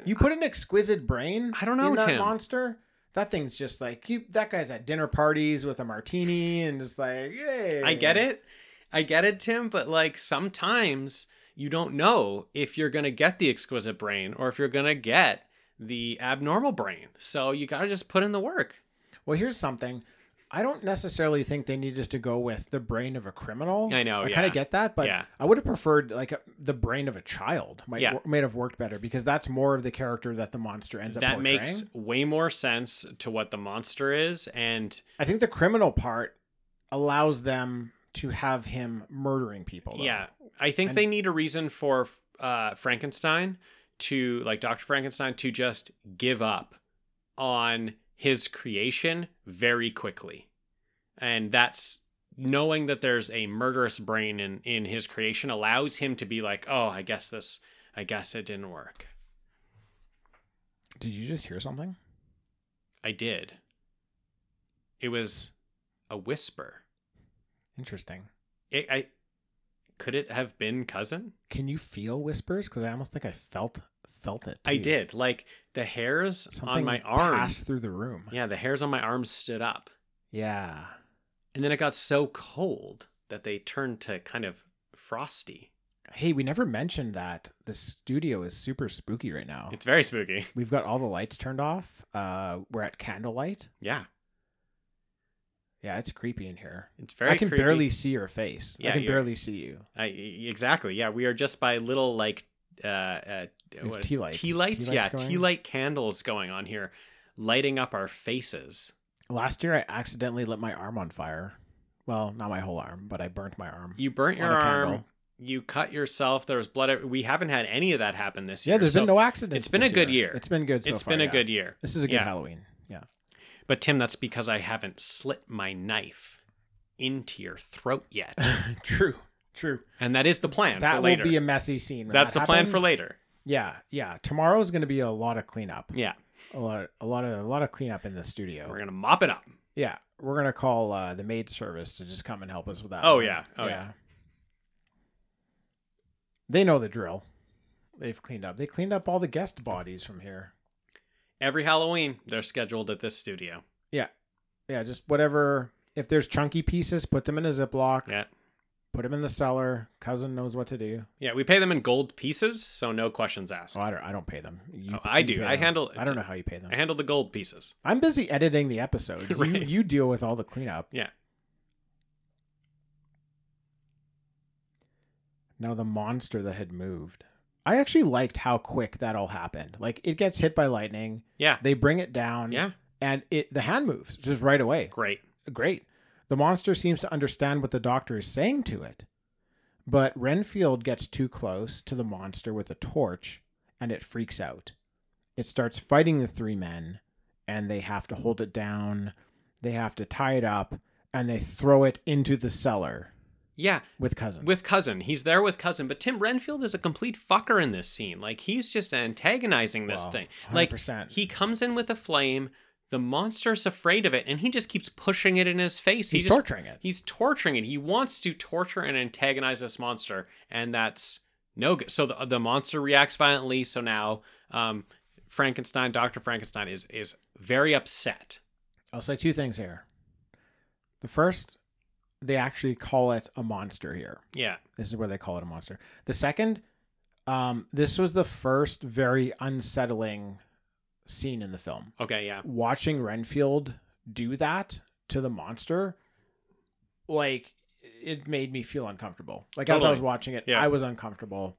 You put an exquisite brain I don't know, in that Tim. monster, that thing's just like, you, that guy's at dinner parties with a martini and just like, yay. I get it. I get it, Tim. But like sometimes you don't know if you're going to get the exquisite brain or if you're going to get the abnormal brain. So you got to just put in the work. Well, here's something. I don't necessarily think they needed to go with the brain of a criminal. I know. I yeah. kind of get that, but yeah. I would have preferred like a, the brain of a child might, yeah. w- might have worked better, because that's more of the character that the monster ends that up portraying. That makes way more sense to what the monster is. And I think the criminal part allows them to have him murdering people. Though. Yeah. I think and, they need a reason for uh, Frankenstein to, like Doctor Frankenstein, to just give up on his creation very quickly. And that's knowing that there's a murderous brain in, in his creation allows him to be like, oh, I guess this, I guess it didn't work. Did you just hear something? I did. It was a whisper. Interesting. It, I could it have been cousin? Can you feel whispers? Because I almost think I felt felt it. Too. I did. Like the hairs Something on my arm passed through the room. Yeah, the hairs on my arm stood up. Yeah. And then it got so cold that they turned to kind of frosty. Hey, we never mentioned that the studio is super spooky right now. It's very spooky. We've got all the lights turned off. Uh, we're at candlelight. Yeah. Yeah, it's creepy in here. It's very creepy. I can creepy. barely see your face. Yeah, I can barely see you. I, exactly. Yeah, we are just by little like uh, uh, what, tea lights. Tea lights? Tea lights yeah, going. Tea light candles going on here, lighting up our faces. Last year, I accidentally lit my arm on fire. Well, not my whole arm, but I burnt my arm. You burnt your arm. Candle. You cut yourself. There was blood. We haven't had any of that happen this year. Yeah, there's so been no accidents. It's been a good year. year. It's been good so It's far, been a yeah. good year. This is a good yeah. Halloween. Yeah. But, Tim, that's because I haven't slit my knife into your throat yet. True. True. And that is the plan that for later. That will be a messy scene. That's that the happens. plan for later. Yeah. Yeah. Tomorrow is going to be a lot of cleanup. Yeah. A lot, a lot of, a lot of cleanup in the studio. We're gonna mop it up. Yeah, we're gonna call uh, the maid service to just come and help us with that. Oh one. yeah, oh yeah. yeah. They know the drill. They've cleaned up. They cleaned up all the guest bodies from here. Every Halloween, they're scheduled at this studio. Yeah, yeah. Just whatever. If there's chunky pieces, put them in a Ziploc. Yeah. Put them in the cellar. Cousin knows what to do. Yeah, we pay them in gold pieces, so no questions asked. Oh, I don't. I don't pay them. You, oh, I do. I them. handle. I don't know how you pay them. I handle the gold pieces. I'm busy editing the episode. Right. You, you deal with all the cleanup. Yeah. Now the monster that had moved. I actually liked how quick that all happened. Like it gets hit by lightning. Yeah. They bring it down. Yeah. And it the hand moves just right away. Great. Great. The monster seems to understand what the doctor is saying to it, but Renfield gets too close to the monster with a torch and it freaks out. It starts fighting the three men and they have to hold it down. They have to tie it up and they throw it into the cellar. Yeah. With cousin. With cousin. He's there with cousin. But Tim, Renfield is a complete fucker in this scene. Like he's just antagonizing this well, thing. one hundred percent. Like he comes in with a flame. The monster's afraid of it, and he just keeps pushing it in his face. He's he just, torturing it. He's torturing it. He wants to torture and antagonize this monster, and that's no good. So the, the monster reacts violently, so now um, Frankenstein, Doctor Frankenstein, is, is very upset. I'll say two things here. The first, they actually call it a monster here. Yeah. This is where they call it a monster. The second, um, this was the first very unsettling scene in the film. Okay, yeah. Watching Renfield do that to the monster, like, it made me feel uncomfortable. Like, totally. As I was watching it, yeah. I was uncomfortable.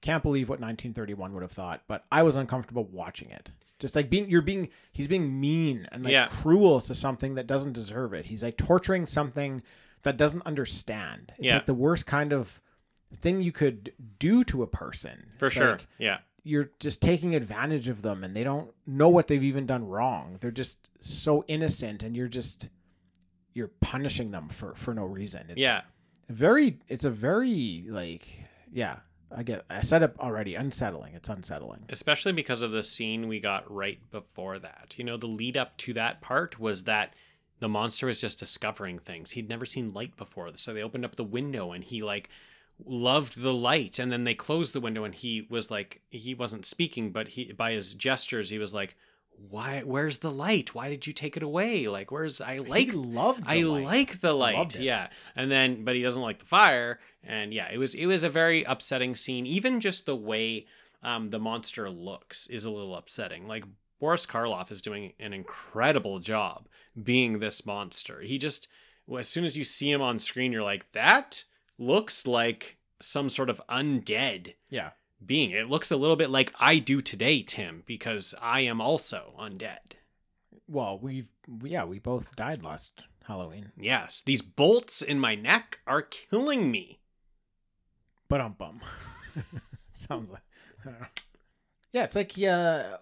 Can't believe what nineteen thirty-one would have thought, but I was uncomfortable watching it. Just like being, you're being, he's being mean and like yeah. cruel to something that doesn't deserve it. He's like torturing something that doesn't understand. It's yeah. like the worst kind of thing you could do to a person. For it's sure. Like, yeah. You're just taking advantage of them and they don't know what they've even done wrong. They're just so innocent and you're just, you're punishing them for, for no reason. It's yeah. very, it's a very like, yeah, I get, I said it already, unsettling. It's unsettling. Especially because of the scene we got right before that, you know, the lead up to that part was that the monster was just discovering things. He'd never seen light before. So they opened up the window and he like, loved the light, and then they closed the window and he was like, he wasn't speaking, but he by his gestures he was like, why, where's the light, why did you take it away, like where's I like loved I light. like the light yeah and then but he doesn't like the fire, and yeah it was it was a very upsetting scene. Even just the way um the monster looks is a little upsetting. Like Boris Karloff is doing an incredible job being this monster. He just, well, as soon as you see him on screen you're like, that looks like some sort of undead yeah. being. It looks a little bit like I do today, Tim, because I am also undead. Well, we've, yeah, we both died last Halloween. Yes. These bolts in my neck are killing me. Ba-dum-bum. Sounds like, I don't know. Yeah, it's like, yeah,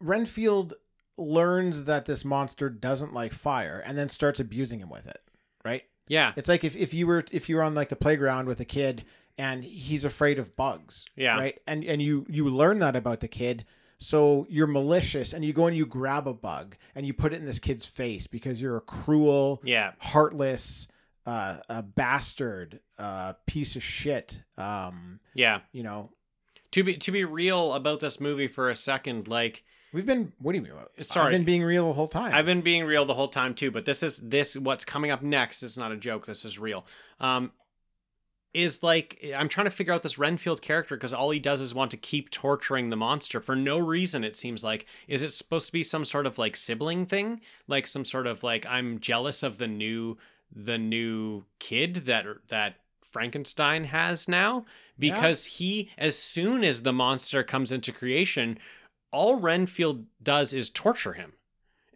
Renfield learns that this monster doesn't like fire and then starts abusing him with it, right? Yeah. It's like if, if you were if you were on like the playground with a kid and he's afraid of bugs. Yeah. Right. And and you, you learn that about the kid. So you're malicious and you go and you grab a bug and you put it in this kid's face because you're a cruel, yeah. heartless, uh, a bastard, uh, piece of shit. Um, yeah. You know, to be, to be real about this movie for a second, like we've been, what do you mean? Sorry. I've been being real the whole time. I've been being real the whole time too, but this is this, what's coming up next is not a joke. This is real. Um, is like, I'm trying to figure out this Renfield character because all he does is want to keep torturing the monster for no reason, it seems like. Is it supposed to be some sort of like sibling thing? Like some sort of like, I'm jealous of the new the new kid that that Frankenstein has now? Because yeah. he, as soon as the monster comes into creation, all Renfield does is torture him.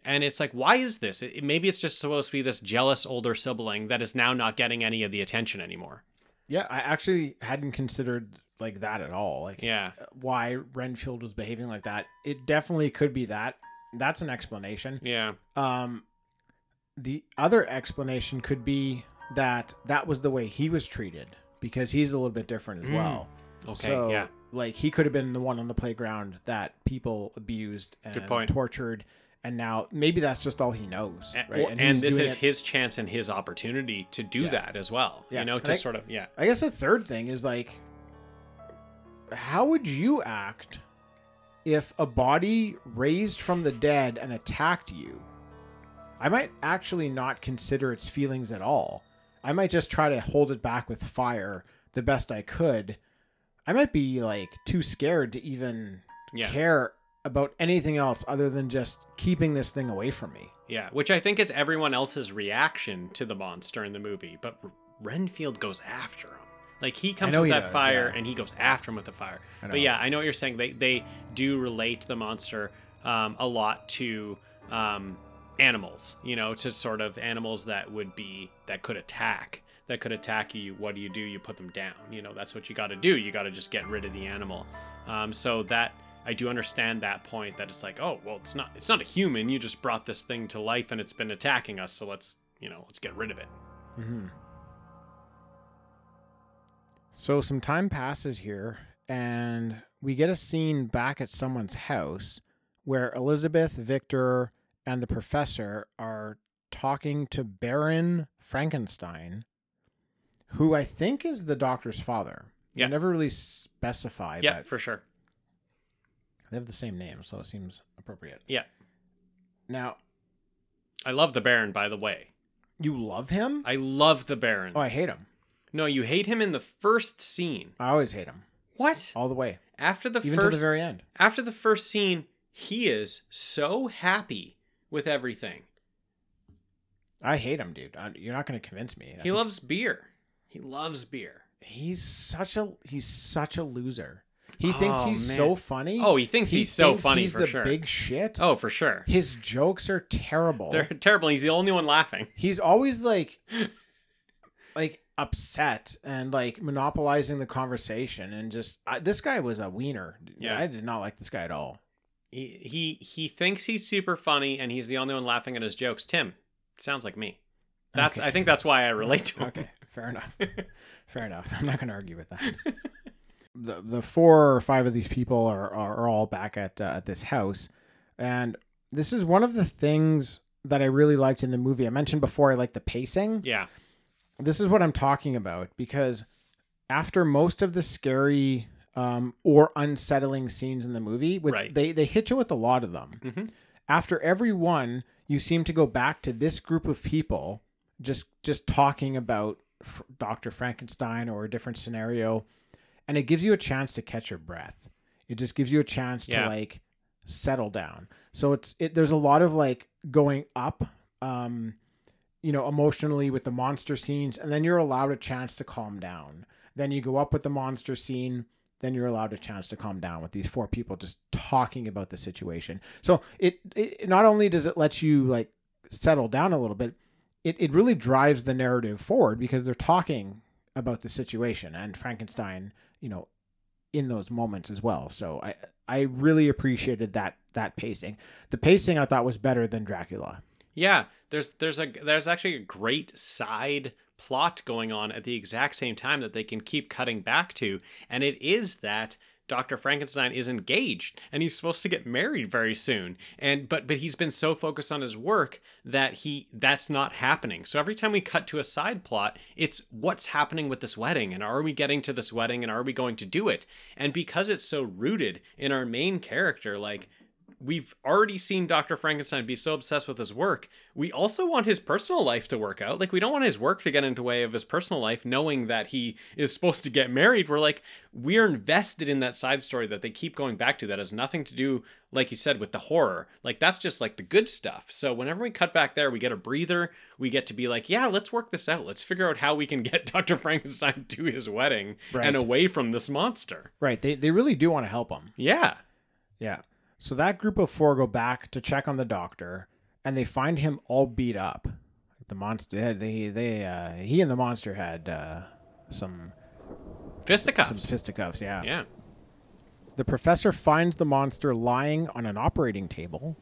And it's like, why is this? It, maybe it's just supposed to be this jealous older sibling that is now not getting any of the attention anymore. Yeah, I actually hadn't considered like that at all. Like, yeah. why Renfield was behaving like that. It definitely could be that. That's an explanation. Yeah. Um, the other explanation could be that that was the way he was treated because he's a little bit different as mm. well. Okay. So, yeah. Like, he could have been the one on the playground that people abused and Good point. tortured. And now maybe that's just all he knows. Right? Well, and and this is it. his chance and his opportunity to do yeah. that as well. Yeah. You know, and to I, sort of, yeah. I guess the third thing is like, how would you act if a body raised from the dead and attacked you? I might actually not consider its feelings at all. I might just try to hold it back with fire the best I could. I might be like too scared to even yeah. care about anything else other than just keeping this thing away from me. Yeah, which I think is everyone else's reaction to the monster in the movie, but Renfield goes after him. Like, he comes with that fire and he goes after him with the fire. But yeah, I know what you're saying. They they do relate the monster um, a lot to um, animals, you know, to sort of animals that would be, that could attack, that could attack you. What do you do? You put them down. You know, that's what you got to do. You got to just get rid of the animal. Um, so that... I do understand that point that it's like, oh, well, it's not it's not a human. You just brought this thing to life and it's been attacking us. So let's, you know, let's get rid of it. Mm-hmm. So some time passes here and we get a scene back at someone's house where Elizabeth, Victor, and the professor are talking to Baron Frankenstein, who I think is the doctor's father. Yeah. They never really specify. Yeah, but for sure. They have the same name, so it seems appropriate. Yeah. Now, I love the Baron, by the way. You love him? I love the Baron. Oh, I hate him. No, you hate him in the first scene. I always hate him. What? All the way. After the Even first, to the very end. After the first scene, he is so happy with everything. I hate him, dude. I, you're not going to convince me. I he think... loves beer. He loves beer. He's such a he's such a loser. He thinks oh, he's man. so funny. Oh, he thinks he he's so thinks funny he's for the sure. Big shit. Oh, for sure. His jokes are terrible. They're terrible. He's the only one laughing. He's always like, like upset and like monopolizing the conversation and just. I, this guy was a wiener. Yeah, I did not like this guy at all. He he he thinks he's super funny and he's the only one laughing at his jokes. Tim, sounds like me. That's okay. I think that's why I relate to him. Okay, fair enough. Fair enough. I'm not going to argue with that. The the four or five of these people are, are, are all back at, uh, at this house. And this is one of the things that I really liked in the movie. I mentioned before, I like the pacing. Yeah. This is what I'm talking about, because after most of the scary um, or unsettling scenes in the movie, with, right. they, they hit you with a lot of them. Mm-hmm. After every one, you seem to go back to this group of people just, just talking about Doctor Frankenstein or a different scenario. And it gives you a chance to catch your breath. It just gives you a chance yeah. to like settle down. So it's it. There's a lot of like going up, um, you know, emotionally with the monster scenes, and then you're allowed a chance to calm down. Then you go up with the monster scene. Then you're allowed a chance to calm down with these four people just talking about the situation. So it, it not only does it let you like settle down a little bit, it it really drives the narrative forward because they're talking about the situation and Frankenstein, you know, in those moments as well. So I, I really appreciated that, that pacing. The pacing I thought was better than Dracula. Yeah. There's, there's a, there's actually a great side plot going on at the exact same time that they can keep cutting back to. And it is that Doctor Frankenstein is engaged and he's supposed to get married very soon. And but but he's been so focused on his work that he that's not happening. So every time we cut to a side plot, it's what's happening with this wedding, and are we getting to this wedding, and are we going to do it? And because it's so rooted in our main character, like, we've already seen Doctor Frankenstein be so obsessed with his work. We also want his personal life to work out. Like, we don't want his work to get into the way of his personal life, knowing that he is supposed to get married. We're like, we're invested in that side story that they keep going back to that has nothing to do, like you said, with the horror. Like, that's just like the good stuff. So whenever we cut back there, we get a breather. We get to be like, yeah, let's work this out. Let's figure out how we can get Doctor Frankenstein to his wedding right. and away from this monster. Right. They, they really do want to help him. Yeah. Yeah. So that group of four go back to check on the doctor, and they find him all beat up. The monster, they, they, uh, he and the monster had uh, some fisticuffs. Some fisticuffs, yeah. Yeah. The professor finds the monster lying on an operating table,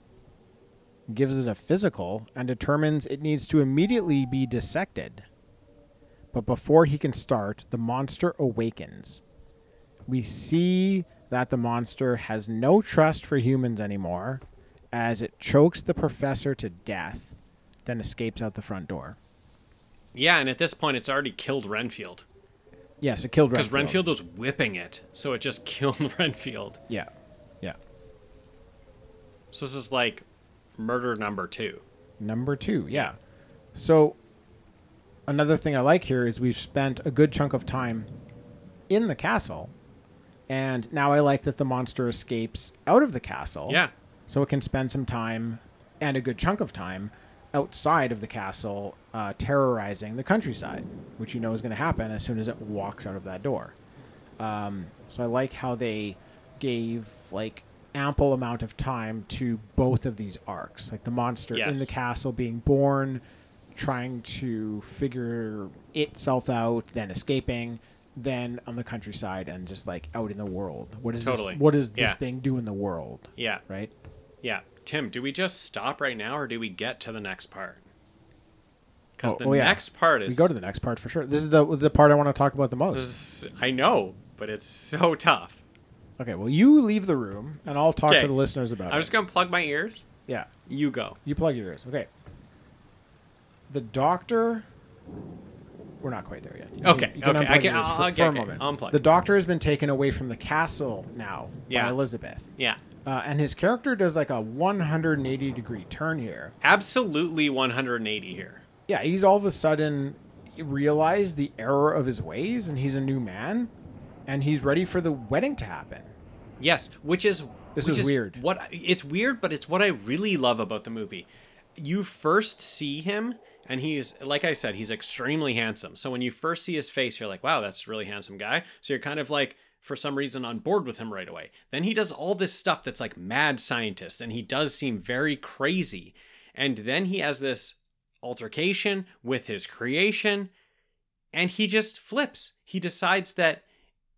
gives it a physical, and determines it needs to immediately be dissected. But before he can start, the monster awakens. We see that the monster has no trust for humans anymore, as it chokes the professor to death, then escapes out the front door. Yeah, and at this point, it's already killed Renfield. Yes, it killed Renfield. Because Renfield was whipping it, so it just killed Renfield. Yeah, yeah. So this is like murder number two. Number two, yeah. So another thing I like here is we've spent a good chunk of time in the castle. And now I like that the monster escapes out of the castle. Yeah. So it can spend some time, and a good chunk of time, outside of the castle, uh, terrorizing the countryside, which you know is going to happen as soon as it walks out of that door. Um, so I like how they gave, like, ample amount of time to both of these arcs. Like, the monster yes. in the castle being born, trying to figure itself out, then escaping, than on the countryside and just like out in the world. What is totally. this, what does this yeah. thing do in the world? Yeah. Right? Yeah. Tim, do we just stop right now or do we get to the next part? Because oh, the oh, yeah. next part is... We go to the next part for sure. This is the the part I want to talk about the most. Is, I know, but it's so tough. Okay, well, you leave the room and I'll talk okay. to the listeners about I'm it. I'm just going to plug my ears. Yeah. You go. You plug your ears. Okay. The doctor... We're not quite there yet. You okay. Can, you can okay. I can, I'll, for, I'll, for okay, a moment. I'll unplug. The doctor has been taken away from the castle now yeah. by Elizabeth. Yeah. Uh, and his character does like a one hundred eighty degree turn here. Absolutely one hundred eighty here. Yeah. He's all of a sudden realized the error of his ways, and he's a new man, and he's ready for the wedding to happen. Yes. Which is, this which is weird. What it's weird, but it's what I really love about the movie. You first see him, and he's, like I said, he's extremely handsome. So when you first see his face, you're like, wow, that's a really handsome guy. So you're kind of like, for some reason, on board with him right away. Then he does all this stuff that's like mad scientist, and he does seem very crazy. And then he has this altercation with his creation, and he just flips. He decides that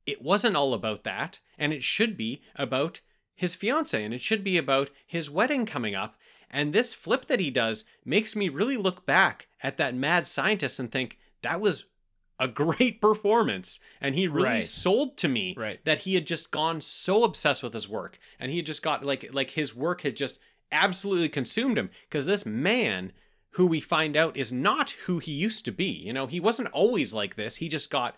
it wasn't all about that, and it should be about his fiance, and it should be about his wedding coming up. And this flip that he does makes me really look back at that mad scientist and think that was a great performance. And he really right. sold to me right. that he had just gone so obsessed with his work, and he had just got like, like his work had just absolutely consumed him, because this man who we find out is not who he used to be. You know, he wasn't always like this. He just got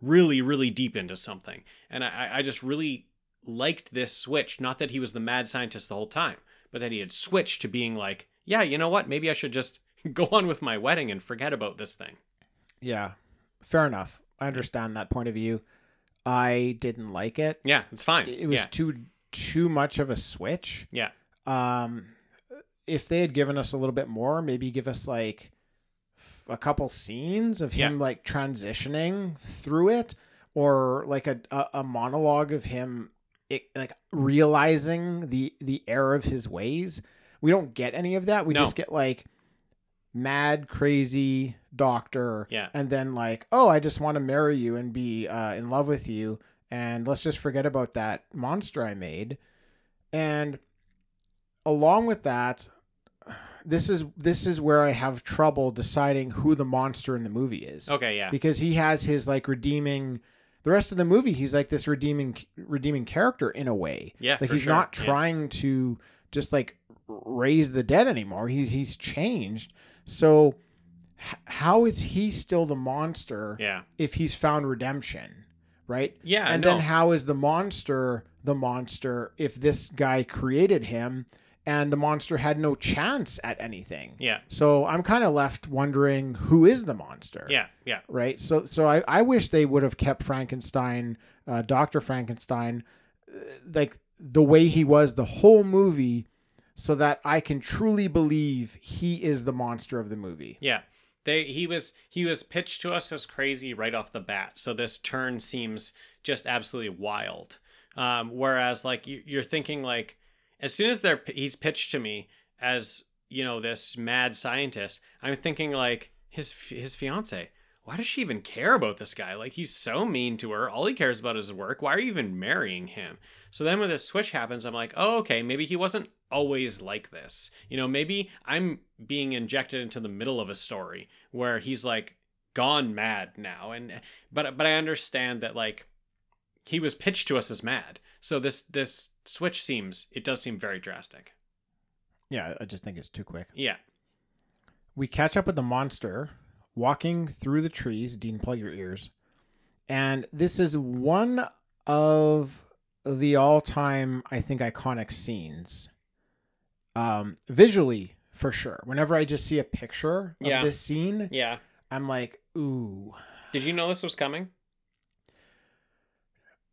really, really deep into something. And I, I just really liked this switch. Not that he was the mad scientist the whole time, but that he had switched to being like, yeah, you know what? Maybe I should just go on with my wedding and forget about this thing. Yeah, fair enough. I understand that point of view. I didn't like it. Yeah, it's fine. It was yeah. too too much of a switch. Yeah. Um, if they had given us a little bit more, maybe give us like a couple scenes of him yeah. like transitioning through it, or like a a, a monologue of him It, like realizing the the error of his ways. We don't get any of that. We no. just get like mad crazy doctor, yeah, and then like, oh, I just want to marry you and be uh in love with you, and let's just forget about that monster I made. And along with that, this is this is where I have trouble deciding who the monster in the movie is. Okay, yeah, because he has his like redeeming the rest of the movie, he's like this redeeming, redeeming character in a way. Yeah, like he's sure. not trying yeah. to just like raise the dead anymore. He's he's changed. So h- how is he still the monster? Yeah. If he's found redemption, right? Yeah, and no. then how is the monster the monster if this guy created him and the monster had no chance at anything? Yeah. So I'm kind of left wondering who is the monster. Yeah. Yeah. Right. So, so I, I wish they would have kept Frankenstein, uh, Doctor Frankenstein, uh, like the way he was the whole movie, so that I can truly believe he is the monster of the movie. Yeah. They, he was, he was pitched to us as crazy right off the bat. So this turn seems just absolutely wild. Um, whereas like you, you're thinking like, as soon as they're he's pitched to me as, you know, this mad scientist, I'm thinking like his his fiance. Why does she even care about this guy? Like, he's so mean to her. All he cares about is work. Why are you even marrying him? So then when this switch happens, I'm like, oh, okay, maybe he wasn't always like this. You know, maybe I'm being injected into the middle of a story where he's like gone mad now. And but but I understand that like he was pitched to us as mad. So this this. switch seems it does seem very drastic. Yeah, I just think it's too quick. Yeah. We catch up with the monster walking through the trees. Dean, plug your ears. And this is one of the all-time, I think, iconic scenes. Um, visually, for sure. Whenever I just see a picture of yeah. this scene, yeah, I'm like, ooh. Did you know this was coming?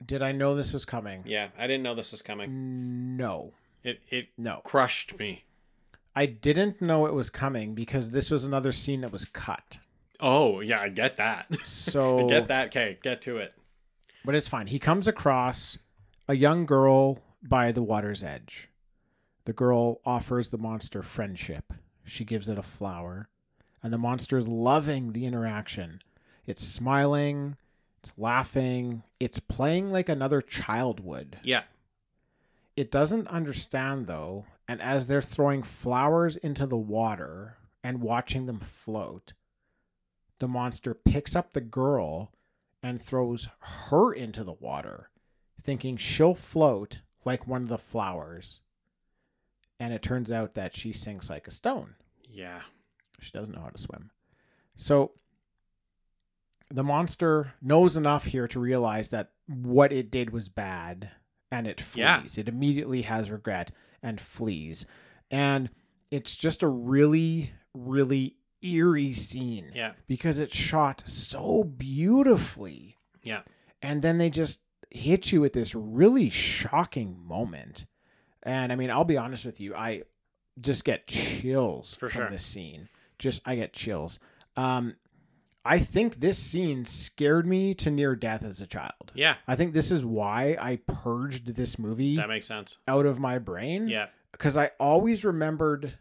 Did I know this was coming? Yeah, I didn't know this was coming. No. It it no. crushed me. I didn't know it was coming because this was another scene that was cut. Oh, yeah, I get that. So I get that. Okay, get to it. But it's fine. He comes across a young girl by the water's edge. The girl offers the monster friendship. She gives it a flower. And the monster is loving the interaction. It's smiling. It's laughing. It's playing like another child would. Yeah. It doesn't understand, though. And as they're throwing flowers into the water and watching them float, the monster picks up the girl and throws her into the water, thinking she'll float like one of the flowers. And it turns out that she sinks like a stone. Yeah. She doesn't know how to swim. So the monster knows enough here to realize that what it did was bad, and it flees. Yeah. It immediately has regret and flees. And it's just a really, really eerie scene. Yeah. Because it's shot so beautifully. Yeah. And then they just hit you with this really shocking moment. And I mean, I'll be honest with you, I just get chills For from sure. this scene. Just, I get chills. Um, I think this scene scared me to near death as a child. Yeah. I think this is why I purged this movie. That makes sense. Out of my brain. Yeah. Because I always remembered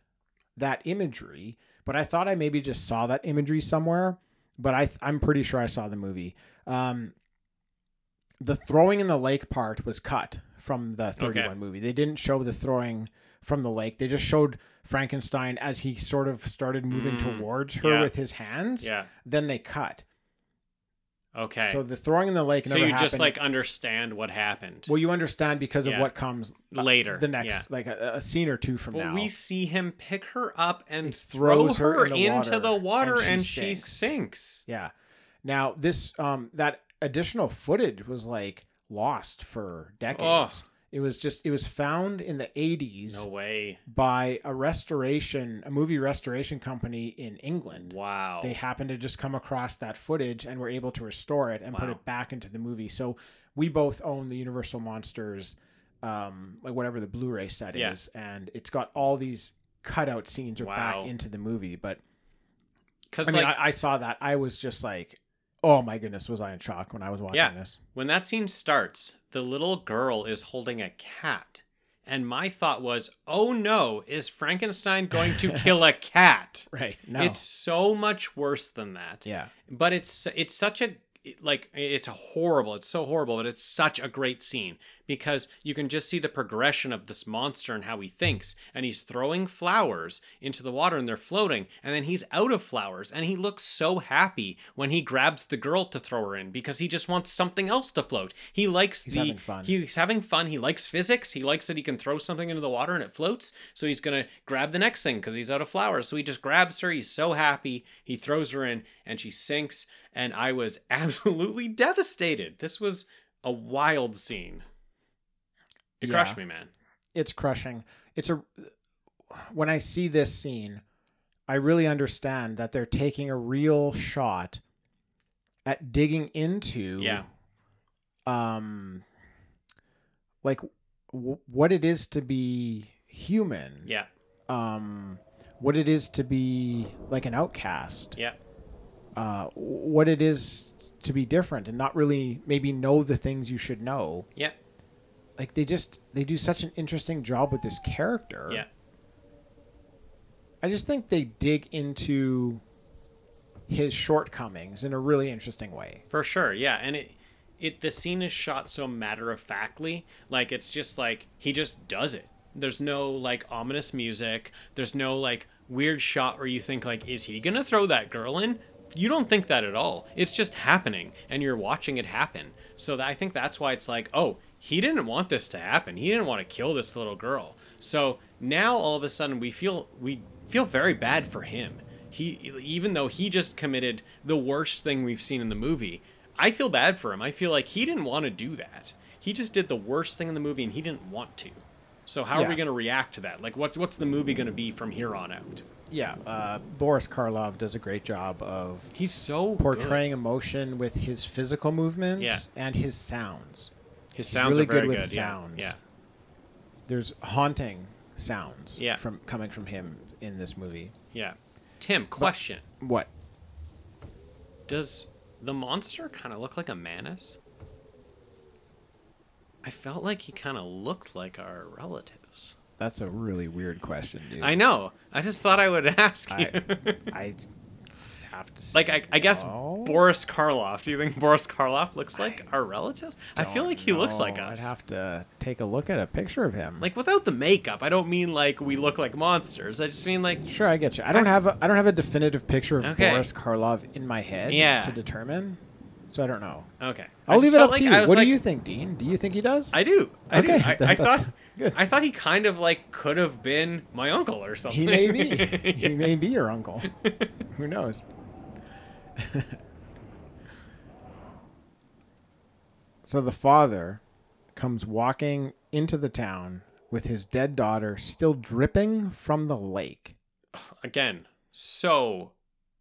that imagery, but I thought I maybe just saw that imagery somewhere, but I, I'm pretty sure I saw the movie. Um, the throwing in the lake part was cut from the thirty-one okay. movie. They didn't show the throwing from the lake. They just showed Frankenstein as he sort of started moving mm, towards her yeah. with his hands. Yeah. Then they cut. Okay. So the throwing in the lake never So you happened. Just like understand what happened. Well, you understand because yeah. of what comes later. The next, yeah. like a, a scene or two from well, now. We see him pick her up and he throws throw her, her in the into water, the water and, she, and sinks. she sinks. Yeah. Now this, um, that additional footage was like lost for decades. Oh. It was just, it was found in the eighties. No way. By a restoration, a movie restoration company in England. Wow. They happened to just come across that footage and were able to restore it and wow. put it back into the movie. So we both own the Universal Monsters, um, like whatever the Blu-ray set yeah. is. And it's got all these cutout scenes are wow. back into the movie. But Cause I mean, like, I, I saw that. I was just like, oh my goodness, was I in shock when I was watching yeah. this. When that scene starts, the little girl is holding a cat. And my thought was, oh no, is Frankenstein going to kill a cat? Right. No. It's so much worse than that. Yeah. But it's it's such a, like, it's a horrible, it's so horrible, but it's such a great scene because you can just see the progression of this monster and how he thinks. And he's throwing flowers into the water and they're floating. And then he's out of flowers and he looks so happy when he grabs the girl to throw her in because he just wants something else to float. He likes he's the... Having fun. He's having fun. He likes physics. He likes that he can throw something into the water and it floats. So he's going to grab the next thing because he's out of flowers. So he just grabs her. He's so happy. He throws her in and she sinks. And I was absolutely devastated. This was a wild scene. It yeah. crushed me, man. It's crushing. It's a when I see this scene, I really understand that they're taking a real shot at digging into yeah. um like w- what it is to be human. Yeah. Um what it is to be like an outcast. Yeah. Uh, what it is to be different and not really maybe know the things you should know. Yeah. Like they just, they do such an interesting job with this character. Yeah. I just think they dig into his shortcomings in a really interesting way. For sure. Yeah. And it, it, the scene is shot so matter of factly, like, it's just like, he just does it. There's no like ominous music. There's no like weird shot where you think like, is he going to throw that girl in? You don't think that at all. It's just happening and you're watching it happen. So that, I think that's why it's like, oh, he didn't want this to happen. He didn't want to kill this little girl. So now all of a sudden we feel we feel very bad for him. He, even though he just committed the worst thing we've seen in the movie, I feel bad for him. I feel like he didn't want to do that. He just did the worst thing in the movie and he didn't want to. So how yeah. are we going to react to that? Like, what's what's the movie going to be from here on out? Yeah, uh, Boris Karloff does a great job of he's so portraying good. emotion with his physical movements yeah. and his sounds. His he's sounds really are very good with good. sounds. Yeah. yeah, there's haunting sounds. Yeah. from coming from him in this movie. Yeah, Tim, question. But, what? Does the monster kind of look like a manus? I felt like he kind of looked like our relatives. That's a really weird question, dude. I know. I just thought I would ask you. I, I have to say. Like, I, I guess no. Boris Karloff. Do you think Boris Karloff looks like I our relatives? I feel like he know. looks like us. I'd have to take a look at a picture of him. Like, without the makeup. I don't mean, like, we look like monsters. I just mean, like... Sure, I get you. I don't I, have a, I don't have a definitive picture of okay. Boris Karloff in my head yeah. to determine. So I don't know. Okay. I'll leave it up like to you. What like, do you think, Dean? Do you think he does? I do. I okay. do. I, I thought... Good. I thought he kind of like could have been my uncle or something. He may be. yeah. He may be your uncle. Who knows? So the father comes walking into the town with his dead daughter still dripping from the lake. Again, so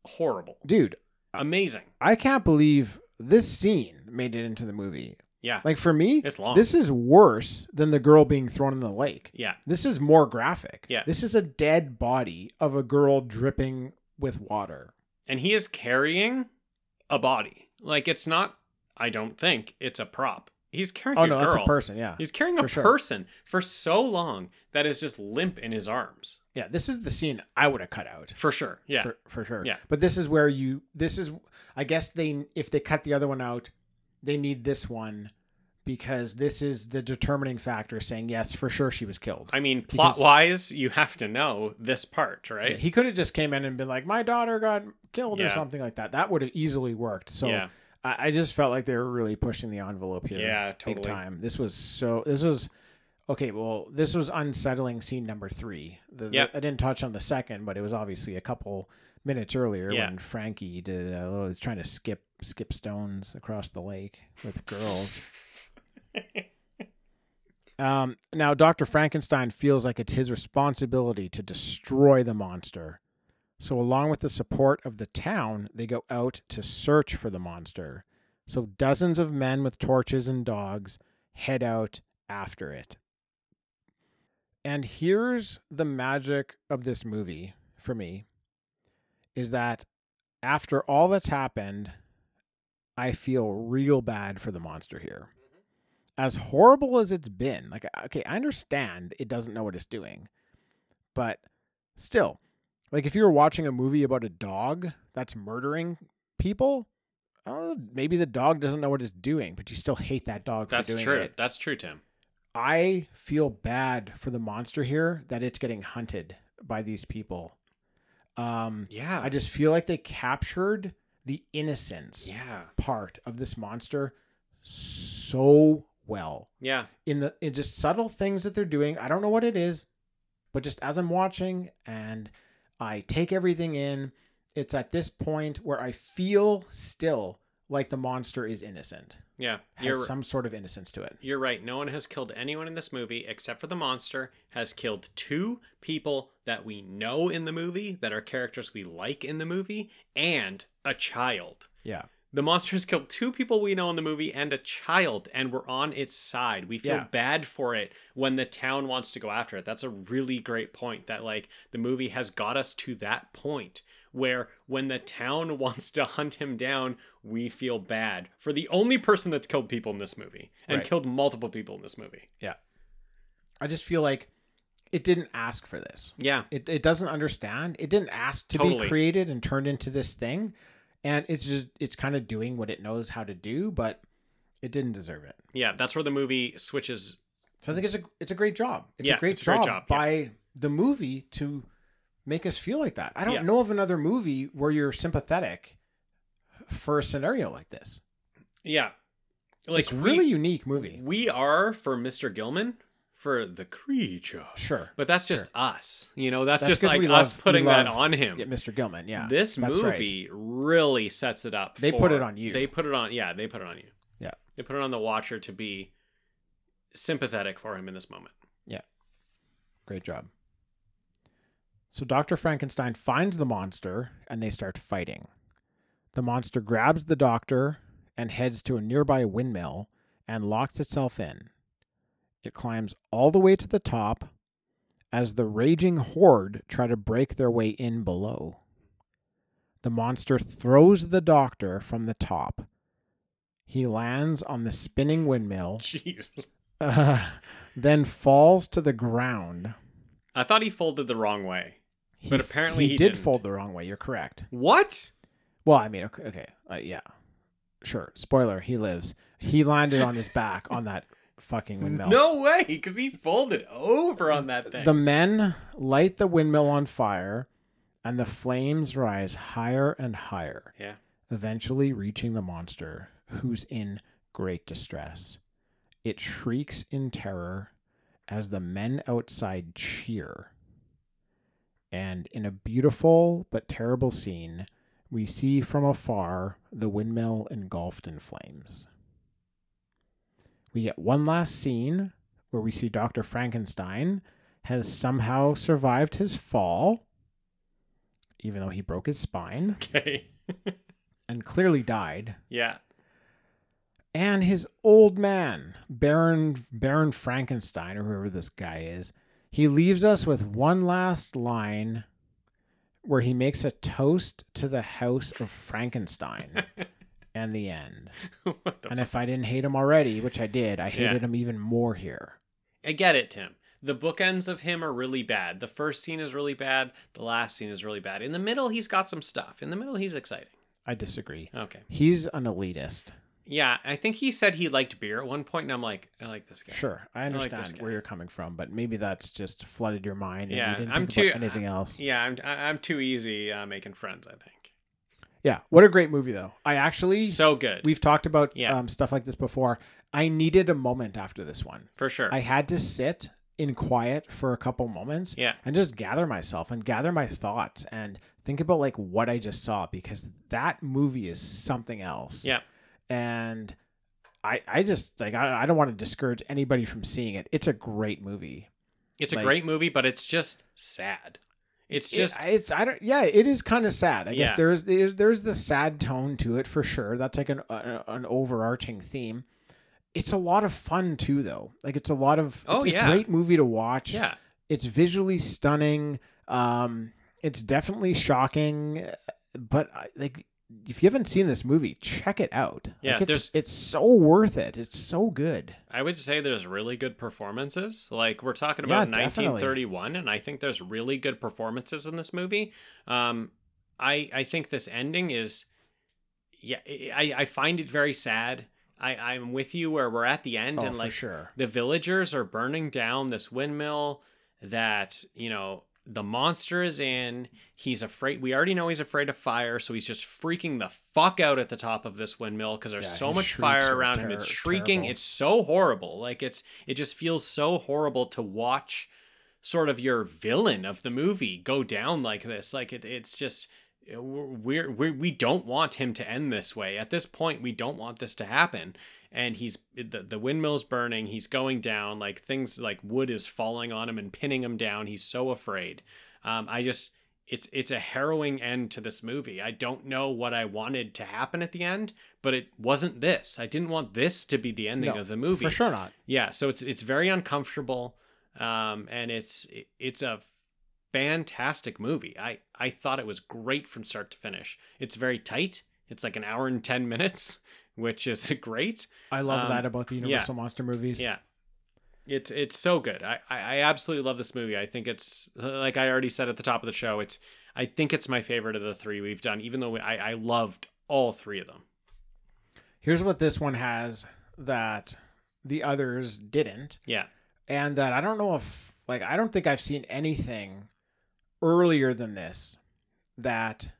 horrible. Dude. Amazing. I can't believe this scene made it into the movie. Yeah. Like for me, it's long. This is worse than the girl being thrown in the lake. Yeah. This is more graphic. Yeah. This is a dead body of a girl dripping with water. And he is carrying a body. Like it's not, I don't think it's a prop. He's carrying oh, a no, girl. Oh no, that's a person. Yeah. He's carrying a for person sure. for so long that is just limp in his arms. Yeah. This is the scene I would have cut out. For sure. Yeah. For, for sure. Yeah. But this is where you, this is, I guess they, if they cut the other one out, they need this one because this is the determining factor saying, yes, for sure she was killed. I mean, plot because, wise, you have to know this part, right? Yeah, he could have just came in and been like, my daughter got killed yeah. or something like that. That would have easily worked. So yeah. I, I just felt like they were really pushing the envelope here. Yeah, totally. Big time. This was so, this was, okay, well, this was unsettling scene number three. The, yep. the, I didn't touch on the second, but it was obviously a couple minutes earlier yeah. when Frankie did a little, was trying to skip skip stones across the lake with girls. um, now, Doctor Frankenstein feels like it's his responsibility to destroy the monster. So along with the support of the town, they go out to search for the monster. So dozens of men with torches and dogs head out after it. And here's the magic of this movie for me, is that after all that's happened, I feel real bad for the monster here. As horrible as it's been, like, okay, I understand it doesn't know what it's doing, but still, like if you were watching a movie about a dog that's murdering people, oh, maybe the dog doesn't know what it's doing, but you still hate that dog that's for doing true. it. That's true, Tim. I feel bad for the monster here that it's getting hunted by these people. Um, yeah. I just feel like they captured the innocence yeah. part of this monster so well. Yeah. In the in just subtle things that they're doing. I don't know what it is, but just as I'm watching and I take everything in, it's at this point where I feel still like the monster is innocent. Yeah. Has some sort of innocence to it. You're right. No one has killed anyone in this movie except for the monster has killed two people that we know in the movie, that are characters we like in the movie, and a child. Yeah. The monster has killed two people we know in the movie and a child, and we're on its side. We feel yeah. bad for it when the town wants to go after it. That's a really great point, that like the movie has got us to that point where when the town wants to hunt him down, we feel bad for the only person that's killed people in this movie and right. killed multiple people in this movie. Yeah. I just feel like it didn't ask for this. Yeah. It it doesn't understand. It didn't ask to totally. be created and turned into this thing. And it's just, it's kind of doing what it knows how to do, but it didn't deserve it. Yeah. That's where the movie switches. So I think it's a, it's a great job. It's yeah, a great it's job, a great job by yeah. the movie to make us feel like that. I don't yeah. know of another movie where you're sympathetic for a scenario like this. Yeah. Like it's a really unique movie. We are for Mister Gilman, for the creature. Sure. But that's just sure. us. You know, that's, that's just like love, us putting that on him. Mister Gilman, yeah. This movie right. really sets it up. They for, put it on you. They put it on, yeah, they put it on you. Yeah. They put it on the watcher to be sympathetic for him in this moment. Yeah. Great job. So Doctor Frankenstein finds the monster and they start fighting. The monster grabs the doctor and heads to a nearby windmill and locks itself in. It climbs all the way to the top as the raging horde try to break their way in below. The monster throws the doctor from the top. He lands on the spinning windmill. Jesus. Uh, then falls to the ground. I thought he folded the wrong way. He, but apparently he, he did didn't. fold the wrong way. You're correct. What? Well, I mean, okay. okay uh, yeah. Sure. Spoiler. He lives. He landed on his back on that fucking windmill. No way. Because he folded over on that thing. The men light the windmill on fire and the flames rise higher and higher. Yeah. Eventually reaching the monster, who's in great distress. It shrieks in terror as the men outside cheer. And in a beautiful but terrible scene, we see from afar the windmill engulfed in flames. We get one last scene where we see Doctor Frankenstein has somehow survived his fall, even though he broke his spine. Okay. And clearly died. Yeah. And his old man, Baron Baron Frankenstein, or whoever this guy is, he leaves us with one last line where he makes a toast to the house of Frankenstein and the end. What the and fuck? If I didn't hate him already, which I did, I hated yeah. him even more here. I get it, Tim. The bookends of him are really bad. The first scene is really bad. The last scene is really bad. In the middle, he's got some stuff. In the middle, he's exciting. I disagree. Okay. He's an elitist. Yeah, I think he said he liked beer at one point, and I'm like, I like this guy. Sure, I understand I like where you're coming from, but maybe that's just flooded your mind. And yeah, you didn't I'm think too about anything else. Yeah, I'm I'm too easy uh, making friends. I think. Yeah, what a great movie though. I actually so good. We've talked about yeah. um, stuff like this before. I needed a moment after this one for sure. I had to sit in quiet for a couple moments, yeah. and just gather myself and gather my thoughts and think about like what I just saw, because that movie is something else. Yeah. And I I just like I, I don't want to discourage anybody from seeing it. It's a great movie. It's like, a great movie, but it's just sad. It's just it, it's I don't yeah. It is kind of sad. I yeah. guess there's there's there's the sad tone to it for sure. That's like an uh, an overarching theme. It's a lot of fun too, though. Like it's a lot of it's oh a yeah, great movie to watch. Yeah, it's visually stunning. Um, it's definitely shocking, but like. If you haven't seen this movie, check it out. Yeah, like it's, it's so worth it. It's so good. I would say there's really good performances. Like we're talking about yeah, nineteen thirty-one, and I think there's really good performances in this movie. Um, I I think this ending is, yeah, I I find it very sad. I, I'm with you where we're at the end. Oh, and like, for sure. The villagers are burning down this windmill that, you know, the monster is in. He's afraid. We already know he's afraid of fire, so he's just freaking the fuck out at the top of this windmill because there's yeah, so much fire around ter- him. It's shrieking. Terrible. It's so horrible. Like, it's it just feels so horrible to watch sort of your villain of the movie go down like this. Like, it it's just we're, we're we don't want him to end this way. At this point, we don't want this to happen. And he's the, the windmill's burning. He's going down, like things like wood is falling on him and pinning him down. He's so afraid. Um, I just it's it's a harrowing end to this movie. I don't know what I wanted to happen at the end, but it wasn't this. I didn't want this to be the ending no, of the movie. For sure not. Yeah. So it's it's very uncomfortable. Um, and it's it's a fantastic movie. I, I thought it was great from start to finish. It's very tight. It's like an hour and ten minutes. Which is great. I love um, that about the Universal yeah. Monster movies. Yeah. It's it's so good. I, I, I absolutely love this movie. I think it's, like I already said at the top of the show, it's I think it's my favorite of the three we've done, even though we, I, I loved all three of them. Here's what this one has that the others didn't. Yeah. And that I don't know if, like, I don't think I've seen anything earlier than this that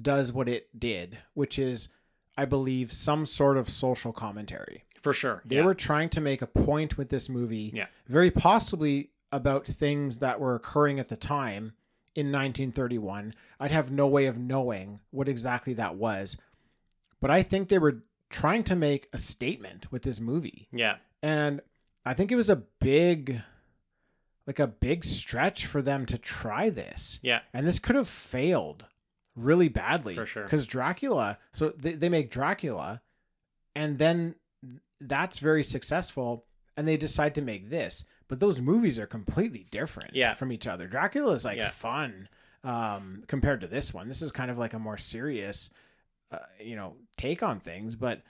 does what it did, which is, I believe, some sort of social commentary. For sure. They yeah. were trying to make a point with this movie, yeah. very possibly about things that were occurring at the time in nineteen thirty-one. I'd have no way of knowing what exactly that was, but I think they were trying to make a statement with this movie. Yeah. And I think it was a big, like a big stretch for them to try this. Yeah. And this could have failed really badly. For sure. Because Dracula, so they, they make Dracula, and then that's very successful, and they decide to make this. But those movies are completely different yeah. from each other. Dracula is like yeah. fun um, compared to this one. This is kind of like a more serious, uh, you know, take on things. But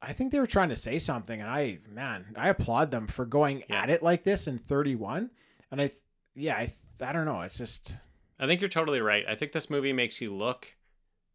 I think they were trying to say something, and I, man, I applaud them for going yeah. at it like this in thirty-one. And I, yeah, I, I don't know. It's just, I think you're totally right. I think this movie makes you look